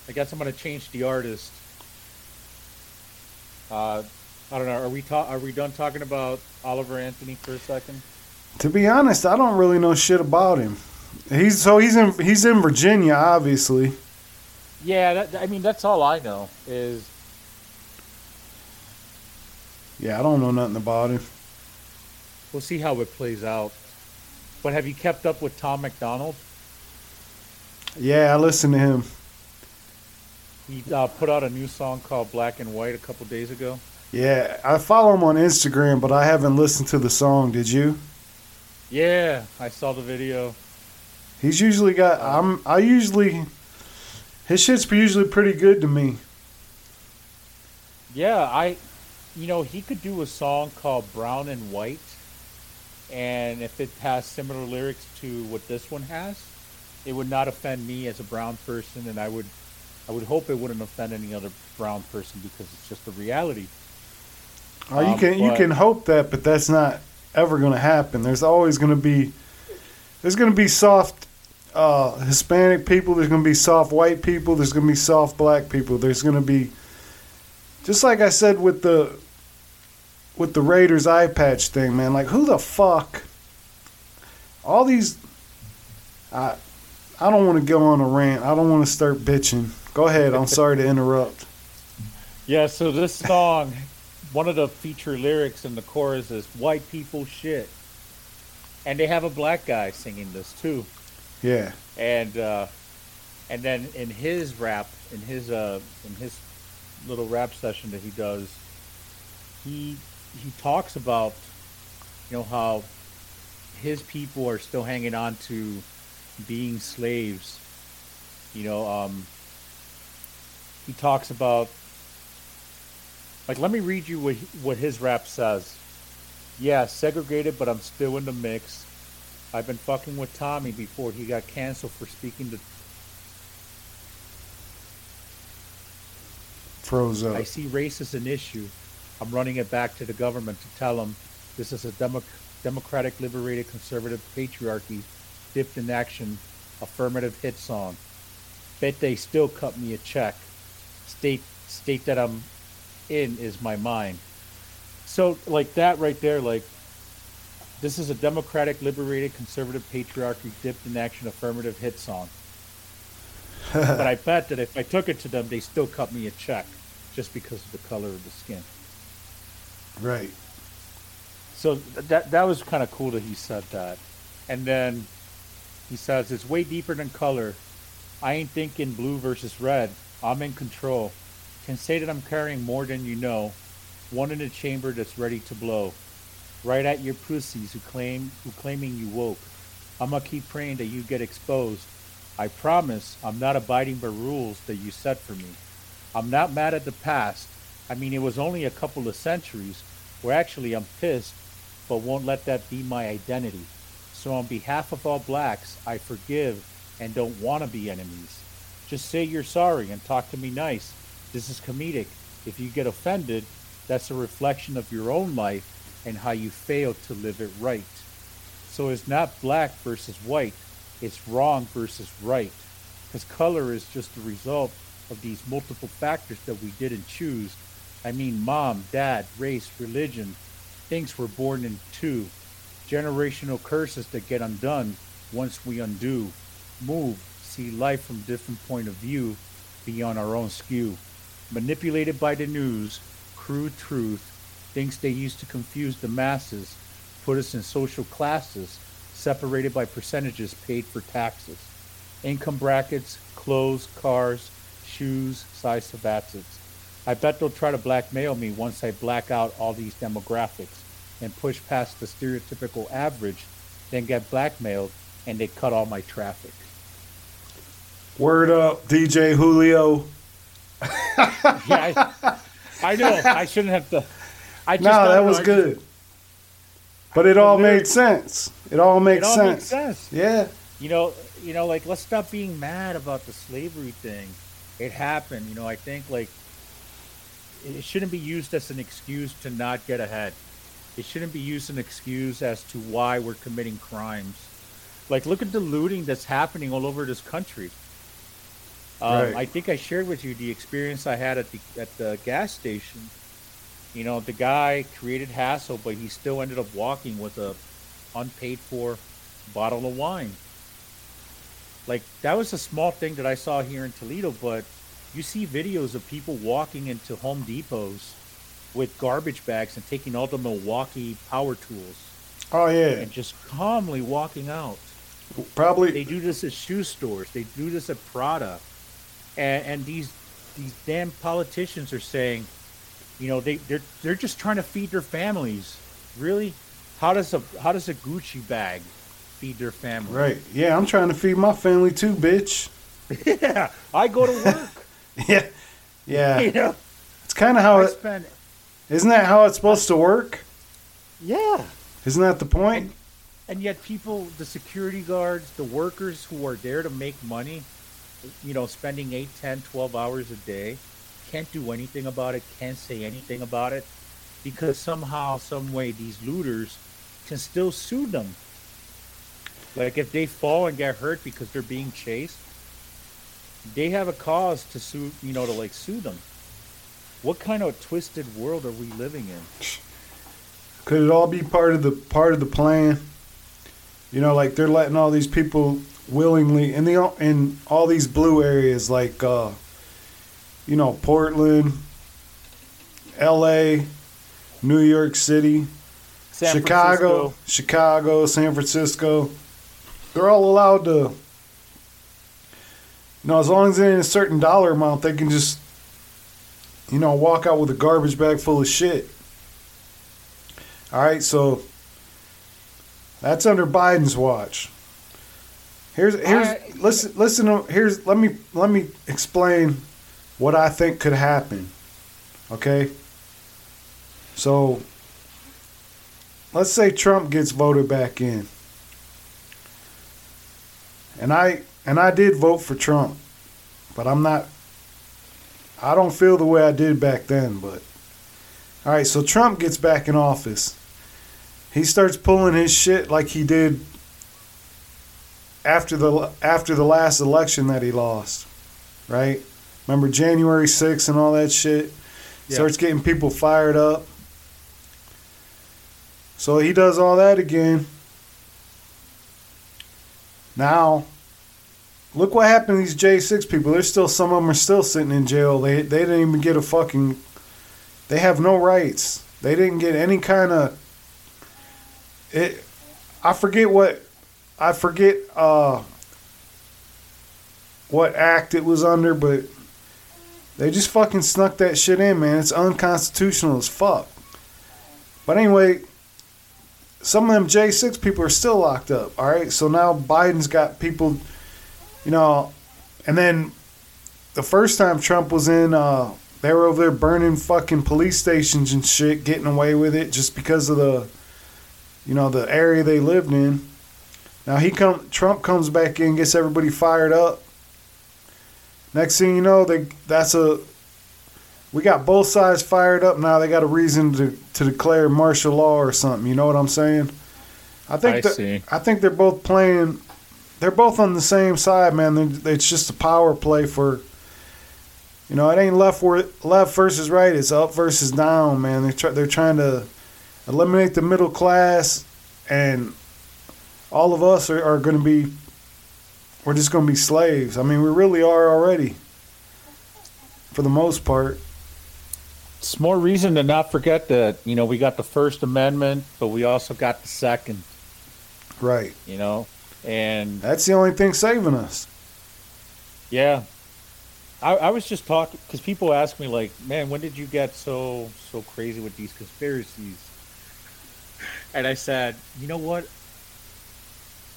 I guess I'm gonna change the artist. Uh, I don't know. Are we ta- Are we done talking about Oliver Anthony for a second? To be honest, I don't really know shit about him. He's so he's in he's in Virginia, obviously. Yeah, that, I mean that's all I know is. Yeah, I don't know nothing about him. We'll see how it plays out. But have you kept up with Tom McDonald? Yeah, I listened to him. He uh, put out a new song called Black and White a couple days ago. Yeah, I follow him on Instagram, but I haven't listened to the song. Did you? Yeah, I saw the video. He's usually got... I'm. I usually... His shit's usually pretty good to me. Yeah, I... You know, he could do a song called Brown and White, and if it has similar lyrics to what this one has, it would not offend me as a brown person, and I would... I would hope it wouldn't offend any other brown person because it's just a reality. Oh, you can um, you can hope that, but that's not ever going to happen. There's always going to be there's going to be soft uh, Hispanic people. There's going to be soft white people. There's going to be soft black people. There's going to be just like I said with the with the Raiders eye patch thing, man. Like who the fuck? All these. I I don't want to go on a rant. I don't want to start bitching. Go ahead. I'm sorry to interrupt. Yeah, so this song, one of the feature lyrics in the chorus is white people shit. And they have a black guy singing this too. Yeah. And uh, and then in his rap, in his uh, in his little rap session that he does, he he talks about, you know, how his people are still hanging on to being slaves. You know, um, he talks about, like, let me read you what, what his rap says. Yeah, segregated, but I'm still in the mix. I've been fucking with Tommy before he got canceled for speaking to... Froze up. I see race as an issue. I'm running it back to the government to tell them this is a democ- democratic, liberated, conservative patriarchy dipped in action, affirmative hit song. Bet they still cut me a check. State state that I'm in is my mind. So, like that right there, like, this is a democratic, liberated, conservative patriarchy dipped in action affirmative hit song. But I bet that if I took it to them, they still cut me a check just because of the color of the skin. Right. So that that was kind of cool that he said that. And then he says, it's way deeper than color. I ain't thinking blue versus red. I'm in control. Can say that I'm carrying more than you know. one in a chamber that's ready to blow. Right at your pussies who claim who claiming you woke. I'ma keep praying that you get exposed. I promise I'm not abiding by rules that you set for me. I'm not mad at the past. I mean, it was only a couple of centuries, where actually I'm pissed, but won't let that be my identity. So on behalf of all blacks, I forgive and don't want to be enemies. Just say you're sorry and talk to me nice. This is comedic. If you get offended, that's a reflection of your own life and how you fail to live it right. So it's not black versus white, it's wrong versus right, because color is just the result of these multiple factors that we didn't choose. I mean, mom, dad, race, religion, things we're born into, generational curses that get undone once we undo, move, see life from different point of view beyond our own skew, manipulated by the news, crude truth, things they used to confuse the masses, put us in social classes, separated by percentages paid for taxes, income brackets, clothes, cars, shoes, size of assets. I bet they'll try to blackmail me once I black out all these demographics and push past the stereotypical average, then get blackmailed and they cut all my traffic. Word up, D J Julio. Yeah, I, I know, I shouldn't have to. I just no, that was good. Just, But it all made sense. It all makes it all sense. Makes sense. Yeah. You know, you know, like, let's stop being mad about the slavery thing. It happened. You know, I think, like, it shouldn't be used as an excuse to not get ahead. It shouldn't be used as an excuse as to why we're committing crimes. Like, look at the looting that's happening all over this country. Um, right. I think I shared with you the experience I had at the at the gas station. You know, the guy created hassle, but he still ended up walking with a unpaid for bottle of wine. Like, that was a small thing that I saw here in Toledo, but you see videos of people walking into Home Depots with garbage bags and taking all the Milwaukee power tools. Oh, yeah. And just calmly walking out. Probably. They do this at shoe stores. They do this at Prada. And, and these these damn politicians are saying, you know, they they're they're just trying to feed their families. Really, how does a how does a Gucci bag feed their family? Right. Yeah, I'm trying to feed my family too, bitch. Yeah, I go to work. yeah, yeah. You know, it's kind of how I it. Spend, isn't that how it's supposed I, to work? Yeah. Isn't that the point? And, and yet, people, the security guards, the workers who are there to make money, you know, spending eight, ten, twelve hours a day, can't do anything about it, can't say anything about it, because somehow, some way, these looters can still sue them. Like, if they fall and get hurt because they're being chased, they have a cause to sue, you know, to, like, sue them. What kind of twisted world are we living in? Could it all be part of the part of the plan? You know, like, they're letting all these people willingly in the in all these blue areas, like, uh you know, Portland, L A, New York City, San Chicago, Francisco. Chicago, San Francisco. They're all allowed to, you know, as long as they're in a certain dollar amount, they can just, you know, walk out with a garbage bag full of shit. All right, so that's under Biden's watch. Here's here's I, listen listen to, here's let me let me explain what I think could happen, okay? So, let's say Trump gets voted back in. And I and I did vote for Trump, but I'm not, I don't feel the way I did back then, but. All right, so Trump gets back in office. He starts pulling his shit like he did after the after the last election that he lost, right? Remember January sixth and all that shit? Yeah. Starts getting people fired up. So he does all that again. Now, look what happened to these J six people. There's still, some of them are still sitting in jail. They they didn't even get a fucking, they have no rights. They didn't get any kind of, it, I forget what, I forget uh, what act it was under, but They just fucking snuck that shit in, man. It's unconstitutional as fuck. But anyway, some of them J six people are still locked up, all right? So now Biden's got people, you know, and then the first time Trump was in, uh, they were over there burning fucking police stations and shit, getting away with it just because of the, you know, the area they lived in. Now he come, Trump comes back in, gets everybody fired up. Next thing you know, they that's a we got both sides fired up. Now they got a reason to, to declare martial law or something. You know what I'm saying? I think I, see. I think they're both playing. They're both on the same side, man. They're, it's just a power play for. You know, it ain't left left versus right. It's up versus down, man. They're try, they're trying to eliminate the middle class, and all of us are, are going to be. We're just going to be slaves. I mean, we really are already, for the most part. It's more reason to not forget that, you know, we got the First Amendment, but we also got the Second. Right. You know, and that's the only thing saving us. Yeah. I, I was just talking, because people ask me, like, man, when did you get so so crazy with these conspiracies? And I said, you know what?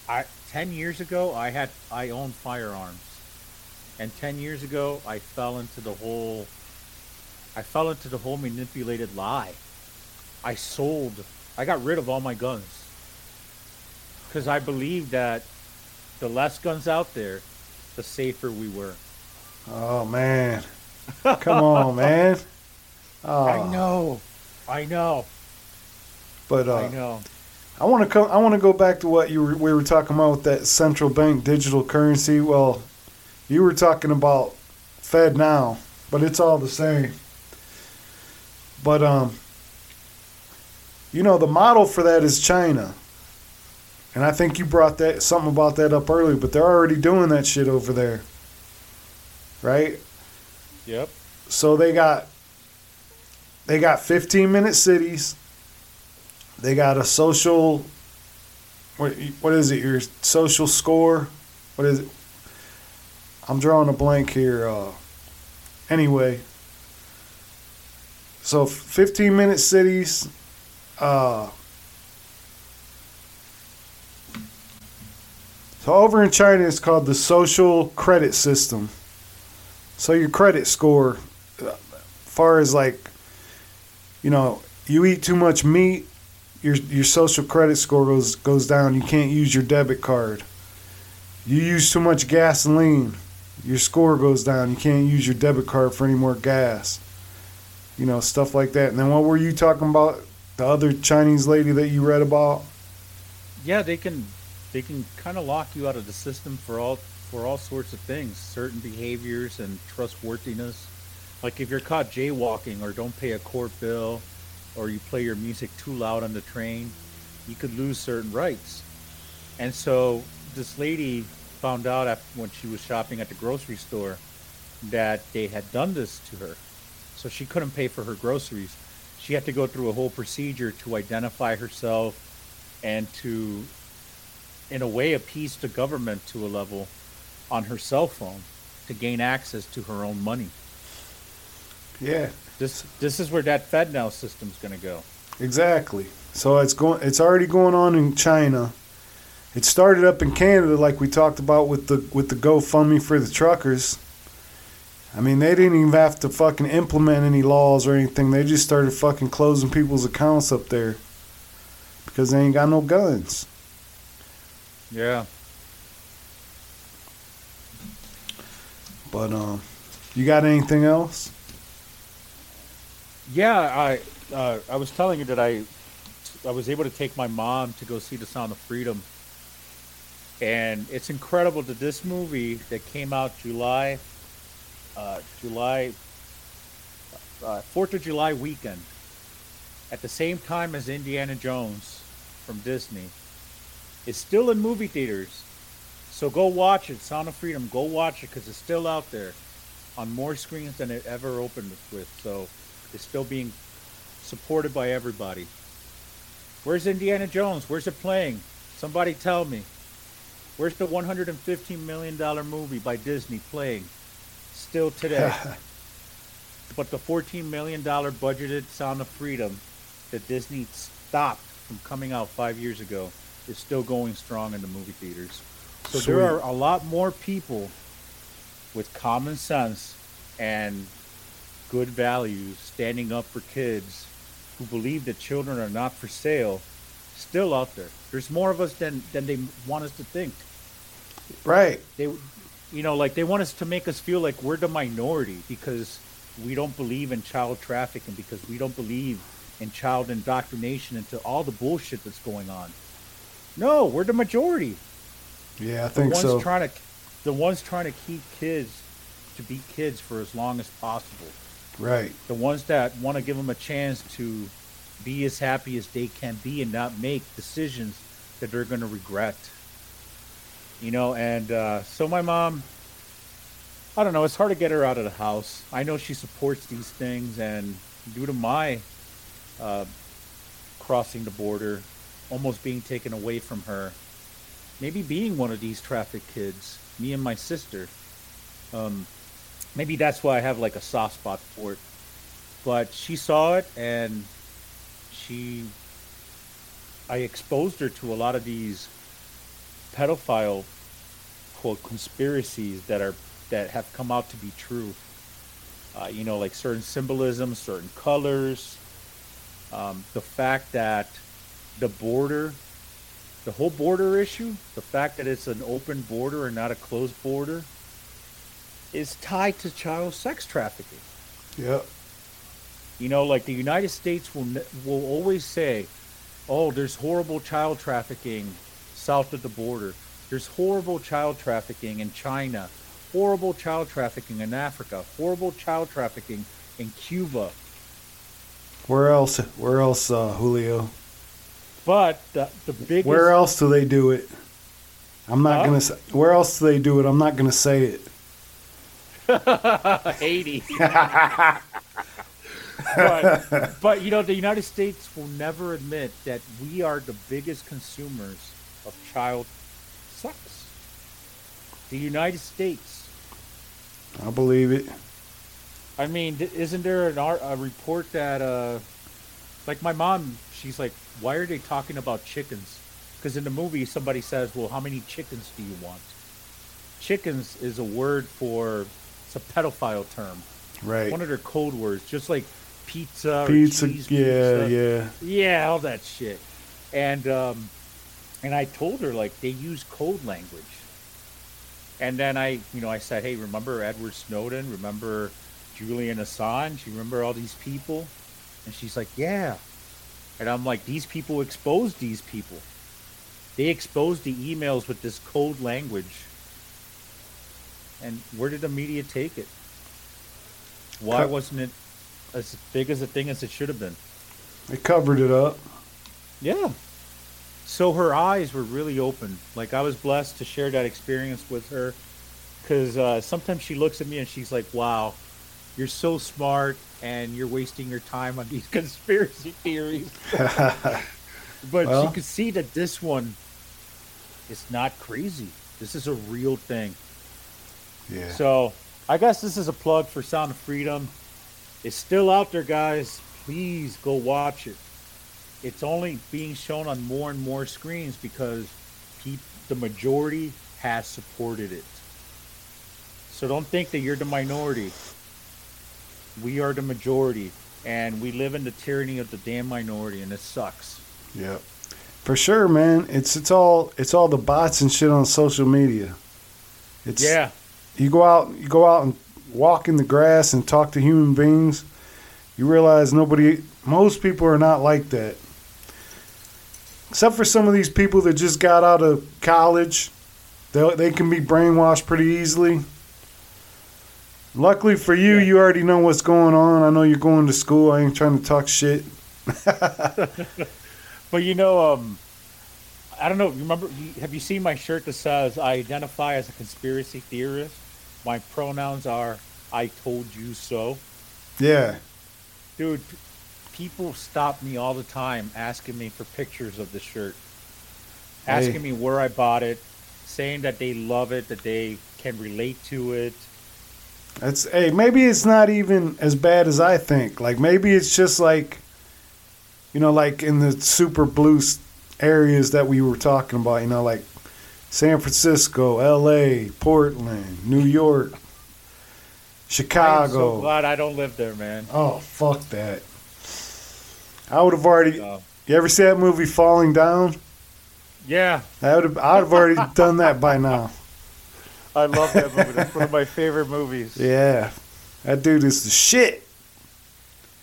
I... Ten years ago, I had I owned firearms, and ten years ago, I fell into the whole. I fell into the whole manipulated lie. I sold. I got rid of all my guns because I believed that the less guns out there, the safer we were. Oh man, come on, man! Oh. I know, I know, but uh... I know. I want to come. I want to go back to what you were, we were talking about with that central bank digital currency. Well, you were talking about FedNow, but it's all the same. But um, you know, the model for that is China, and I think you brought that something about that up earlier. But they're already doing that shit over there, right? Yep. So they got they got fifteen minute cities. They got a social, what, what is it, your social score? What is it? I'm drawing a blank here. Uh, anyway, so fifteen minute cities. Uh, so over in China, it's called the social credit system. So your credit score, as far as like, you know, you eat too much meat, Your your social credit score goes goes down. You can't use your debit card. You use too much gasoline, your score goes down. You can't use your debit card for any more gas. You know, stuff like that. And then what were you talking about? The other Chinese lady that you read about? Yeah, they can they can kind of lock you out of the system for all for all sorts of things, certain behaviors and trustworthiness. Like if you're caught jaywalking or don't pay a court bill, or you play your music too loud on the train, you could lose certain rights. And so this lady found out after, when she was shopping at the grocery store, that they had done this to her. So she couldn't pay for her groceries. She had to go through a whole procedure to identify herself and to, in a way, appease the government to a level on her cell phone to gain access to her own money. Yeah. This this is where that FedNow system's going to go. Exactly. So it's going. It's already going on in China. It started up in Canada, like we talked about with the with the GoFundMe for the truckers. I mean, they didn't even have to fucking implement any laws or anything. They just started fucking closing people's accounts up there because they ain't got no guns. Yeah. But um, you got anything else? Yeah, I uh, I was telling you that I I was able to take my mom to go see The Sound of Freedom. And it's incredible that this movie that came out July, uh, July, uh, fourth of July weekend, at the same time as Indiana Jones from Disney, is still in movie theaters. So go watch it, Sound of Freedom. Go watch it because it's still out there on more screens than it ever opened with. So it's still being supported by everybody. Where's Indiana Jones? Where's it playing? Somebody tell me. Where's the one hundred fifteen million dollars movie by Disney playing still today? but the fourteen million dollars budgeted Sound of Freedom that Disney stopped from coming out five years ago is still going strong in the movie theaters. So Sweet. There are a lot more people with common sense and good values standing up for kids who believe that children are not for sale still out there. There's more of us than, than they want us to think. Right. They, you know, like they want us to make us feel like we're the minority because we don't believe in child trafficking, because we don't believe in child indoctrination into all the bullshit that's going on. No, we're the majority. Yeah, I think so. The ones trying to, the ones trying to keep kids to be kids for as long as possible. Right. The ones that want to give them a chance to be as happy as they can be and not make decisions that they're going to regret. You know, and uh, so my mom, I don't know, it's hard to get her out of the house. I know she supports these things, and due to my uh, crossing the border, almost being taken away from her, maybe being one of these trafficked kids, me and my sister, um, maybe that's why I have like a soft spot for it. But she saw it, and she, I exposed her to a lot of these pedophile, quote, conspiracies that are that have come out to be true. Uh, you know, like certain symbolism, certain colors, um, the fact that the border, the whole border issue, the fact that it's an open border and not a closed border, is tied to child sex trafficking. Yeah. You know, like the United States will will always say, "Oh, there's horrible child trafficking south of the border. There's horrible child trafficking in China, horrible child trafficking in Africa, horrible child trafficking in Cuba." Where else? Where else, uh, Julio? But the, the biggest. Where else do they do it? I'm not huh? gonna. Say, where else do they do it? I'm not gonna say it. Haiti. but, but, you know, the United States will never admit that we are the biggest consumers of child sex. The United States. I believe it. I mean, isn't there an, a report that, uh, like my mom, she's like, why are they talking about chickens? Because in the movie, somebody says, well, how many chickens do you want? Chickens is a word for, it's a pedophile term. Right. One of their code words, just like pizza, pizza, or cheese, yeah, pizza. yeah, yeah, all that shit. And um, and I told her like they use code language. And then I, you know, I said, hey, remember Edward Snowden? Remember Julian Assange? You remember all these people? And she's like, yeah. And I'm like, these people exposed these people. They exposed the emails with this code language. And where did the media take it? Why wasn't it as big as a thing as it should have been? They covered it up. Yeah. So her eyes were really open. Like, I was blessed to share that experience with her. Because uh, sometimes she looks at me and she's like, wow, you're so smart and you're wasting your time on these conspiracy theories. But well, she could see that this one is not crazy. This is a real thing. Yeah. So I guess this is a plug for Sound of Freedom. It's still out there, guys. Please go watch it. It's only being shown on more and more screens because people, the majority has supported it. So don't think that you're the minority. We are the majority, and we live in the tyranny of the damn minority, and it sucks. Yeah, for sure, man. It's it's all it's all the bots and shit on social media. It's yeah. You go out, you go out and walk in the grass and talk to human beings. You realize nobody, most people are not like that, except for some of these people that just got out of college. They they can be brainwashed pretty easily. Luckily for you, yeah. You already know what's going on. I know you're going to school. I ain't trying to talk shit. But you know, um, I don't know. Remember? Have you seen my shirt that says "I identify as a conspiracy theorist"? My pronouns are "I told you so." Yeah, dude. People stop me all the time asking me for pictures of the shirt, asking hey. me where I bought it, saying that they love it, that they can relate to it. That's, hey, maybe it's not even as bad as I think. Like, maybe it's just like, you know, like in the super blue areas that we were talking about, you know, like San Francisco, L A, Portland, New York, Chicago. I'm so glad I don't live there, man. Oh, fuck that. I would have already... No. You ever see that movie Falling Down? Yeah. I would have, I would have already done that by now. I love that movie. That's one of my favorite movies. Yeah. That dude is the shit.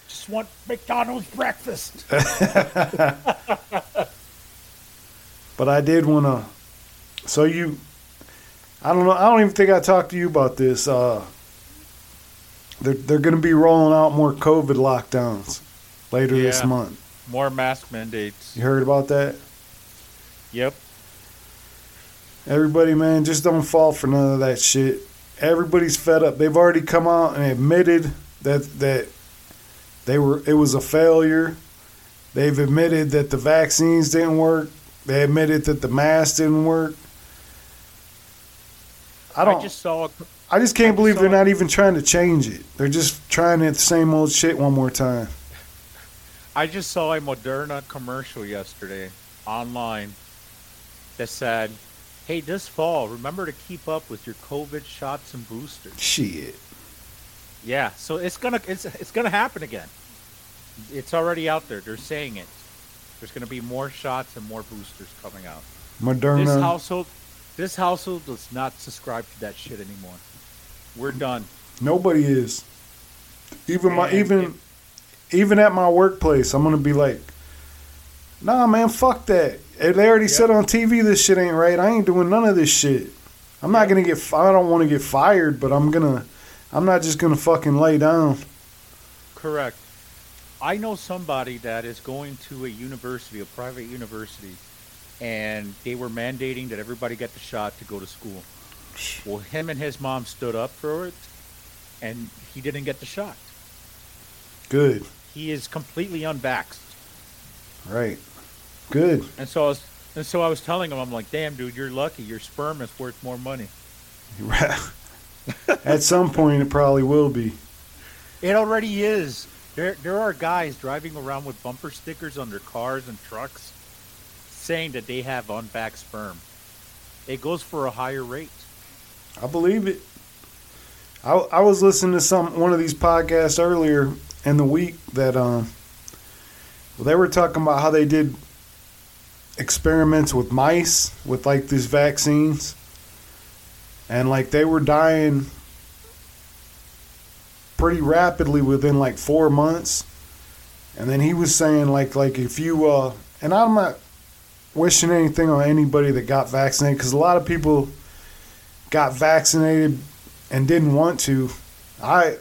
Just want McDonald's breakfast. But I did want to... So you... I don't know. I don't even think I talked to you about this. Uh, they're they're going to be rolling out more COVID lockdowns later yeah. this month. More mask mandates. You heard about that? Yep. Everybody, man, just don't fall for none of that shit. Everybody's fed up. They've already come out and admitted that that they were it was a failure. They've admitted that the vaccines didn't work. They admitted that the masks didn't work. I don't I just saw a, I just can't I believe they're a, not even trying to change it. They're just trying the same old shit one more time. I just saw a Moderna commercial yesterday online that said, hey, this fall, remember to keep up with your COVID shots and boosters. Shit. Yeah, so it's gonna it's it's gonna happen again. It's already out there. They're saying it. There's gonna be more shots and more boosters coming out. Moderna. This household this household does not subscribe to that shit anymore. We're done. Nobody is. Even and my even it, Even at my workplace, I'm going to be like, nah, man, fuck that. They already yep. said on T V this shit ain't right. I ain't doing none of this shit. I'm not yep. going to get – I don't want to get fired, but I'm going to – I'm not just going to fucking lay down. Correct. I know somebody that is going to a university, a private university, and they were mandating that everybody get the shot to go to school. Well, him and his mom stood up for it, and he didn't get the shot. Good. He is completely unvaxxed. Right. Good. And so I was, and so I was telling him, I'm like, damn, dude, you're lucky. Your sperm is worth more money. At some point, it probably will be. It already is. There, there are guys driving around with bumper stickers on their cars and trucks saying that they have unvaxxed sperm. It goes for a higher rate. I believe it. I, I was listening to some one of these podcasts earlier in the week that um, well, they were talking about how they did experiments with mice with like these vaccines, and like they were dying pretty rapidly within like four months. And then he was saying like like if you uh, and I'm not wishing anything on anybody that got vaccinated, because a lot of people got vaccinated and didn't want to. I.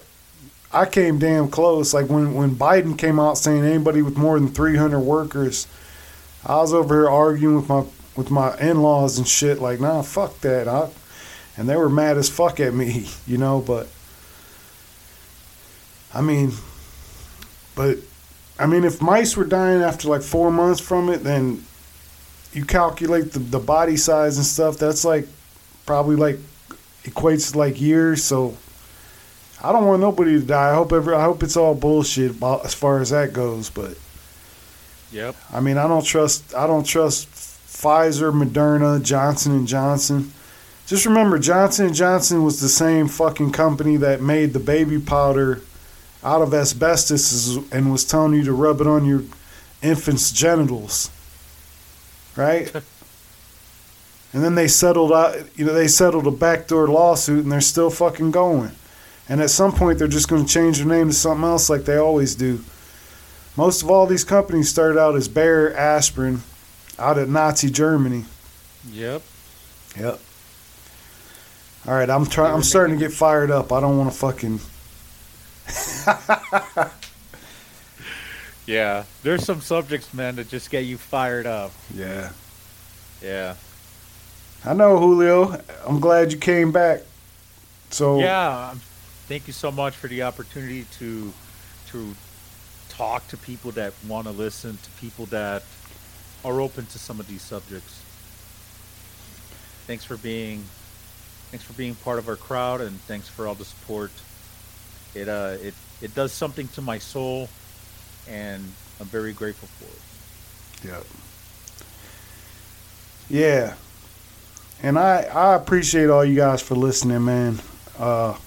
I came damn close. Like when, when Biden came out saying anybody with more than three hundred workers, I was over here arguing with my with my in-laws and shit. Like, nah, fuck that. I, and they were mad as fuck at me, you know. But I mean, but I mean, if mice were dying after like four months from it, then you calculate the the body size and stuff. That's like probably like equates to like years. So. I don't want nobody to die. I hope every. I hope it's all bullshit about, as far as that goes. But, yep. I mean, I don't trust. I don't trust Pfizer, Moderna, Johnson and Johnson. Just remember, Johnson and Johnson was the same fucking company that made the baby powder out of asbestos and was telling you to rub it on your infant's genitals, right? And then they settled out. You know, they settled a backdoor lawsuit, and they're still fucking going. And at some point, they're just going to change their name to something else like they always do. Most of all these companies started out as Bayer Aspirin out of Nazi Germany. Yep. Yep. All right, I'm trying. I'm starting to get fired up. I don't want to fucking... Yeah, there's some subjects, man, that just get you fired up. Yeah. Yeah. I know, Julio. I'm glad you came back. So yeah, thank you so much for the opportunity to to talk to people that want to listen, to people that are open to some of these subjects. Thanks for being Thanks for being part of our crowd, and thanks for all the support. It uh, it it does something to my soul, and I'm very grateful for it. Yeah. Yeah. And I, I appreciate all you guys for listening, man. Uh,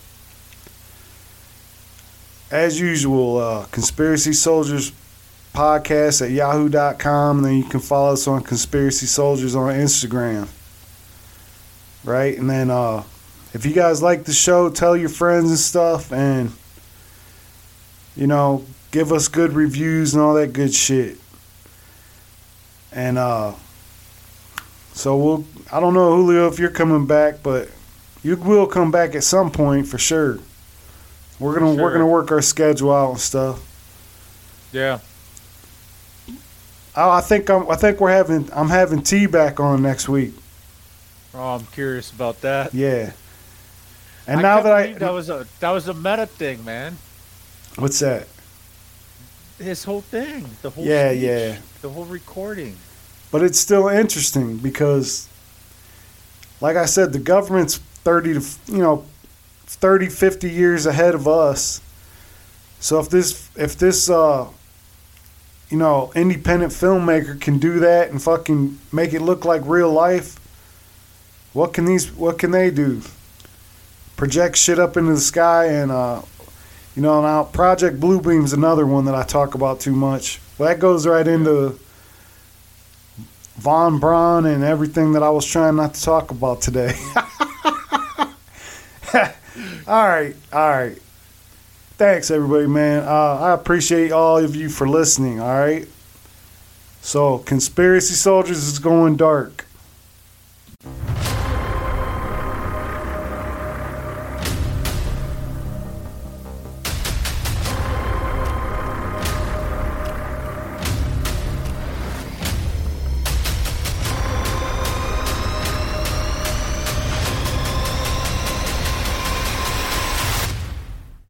as usual, uh, Conspiracy Soldiers Podcast at yahoo dot com. And then you can follow us on Conspiracy Soldiers on Instagram. Right? And then uh, if you guys like the show, tell your friends and stuff. And, you know, give us good reviews and all that good shit. And, uh... So we'll, I don't know, Julio, if you're coming back, but you will come back at some point for sure. We're gonna sure. we're gonna work our schedule out and stuff. Yeah. I, I think I'm I think we're having I'm having T back on next week. Oh, I'm curious about that. Yeah. And I now that I that was a that was a meta thing, man. What's that? His whole thing, the whole yeah speech, yeah the whole recording. But it's still interesting because, like I said, the government's thirty to you know, thirty, fifty years ahead of us. So if this if this uh, you know, independent filmmaker can do that and fucking make it look like real life, what can these what can they do? Project shit up into the sky and uh, you know, now Project Bluebeam's another one that I talk about too much. Well, that goes right into Von Braun and everything that I was trying not to talk about today. all right, all right. Thanks, everybody, man. Uh, I appreciate all of you for listening, all right? So, Conspiracy Soldiers is going dark.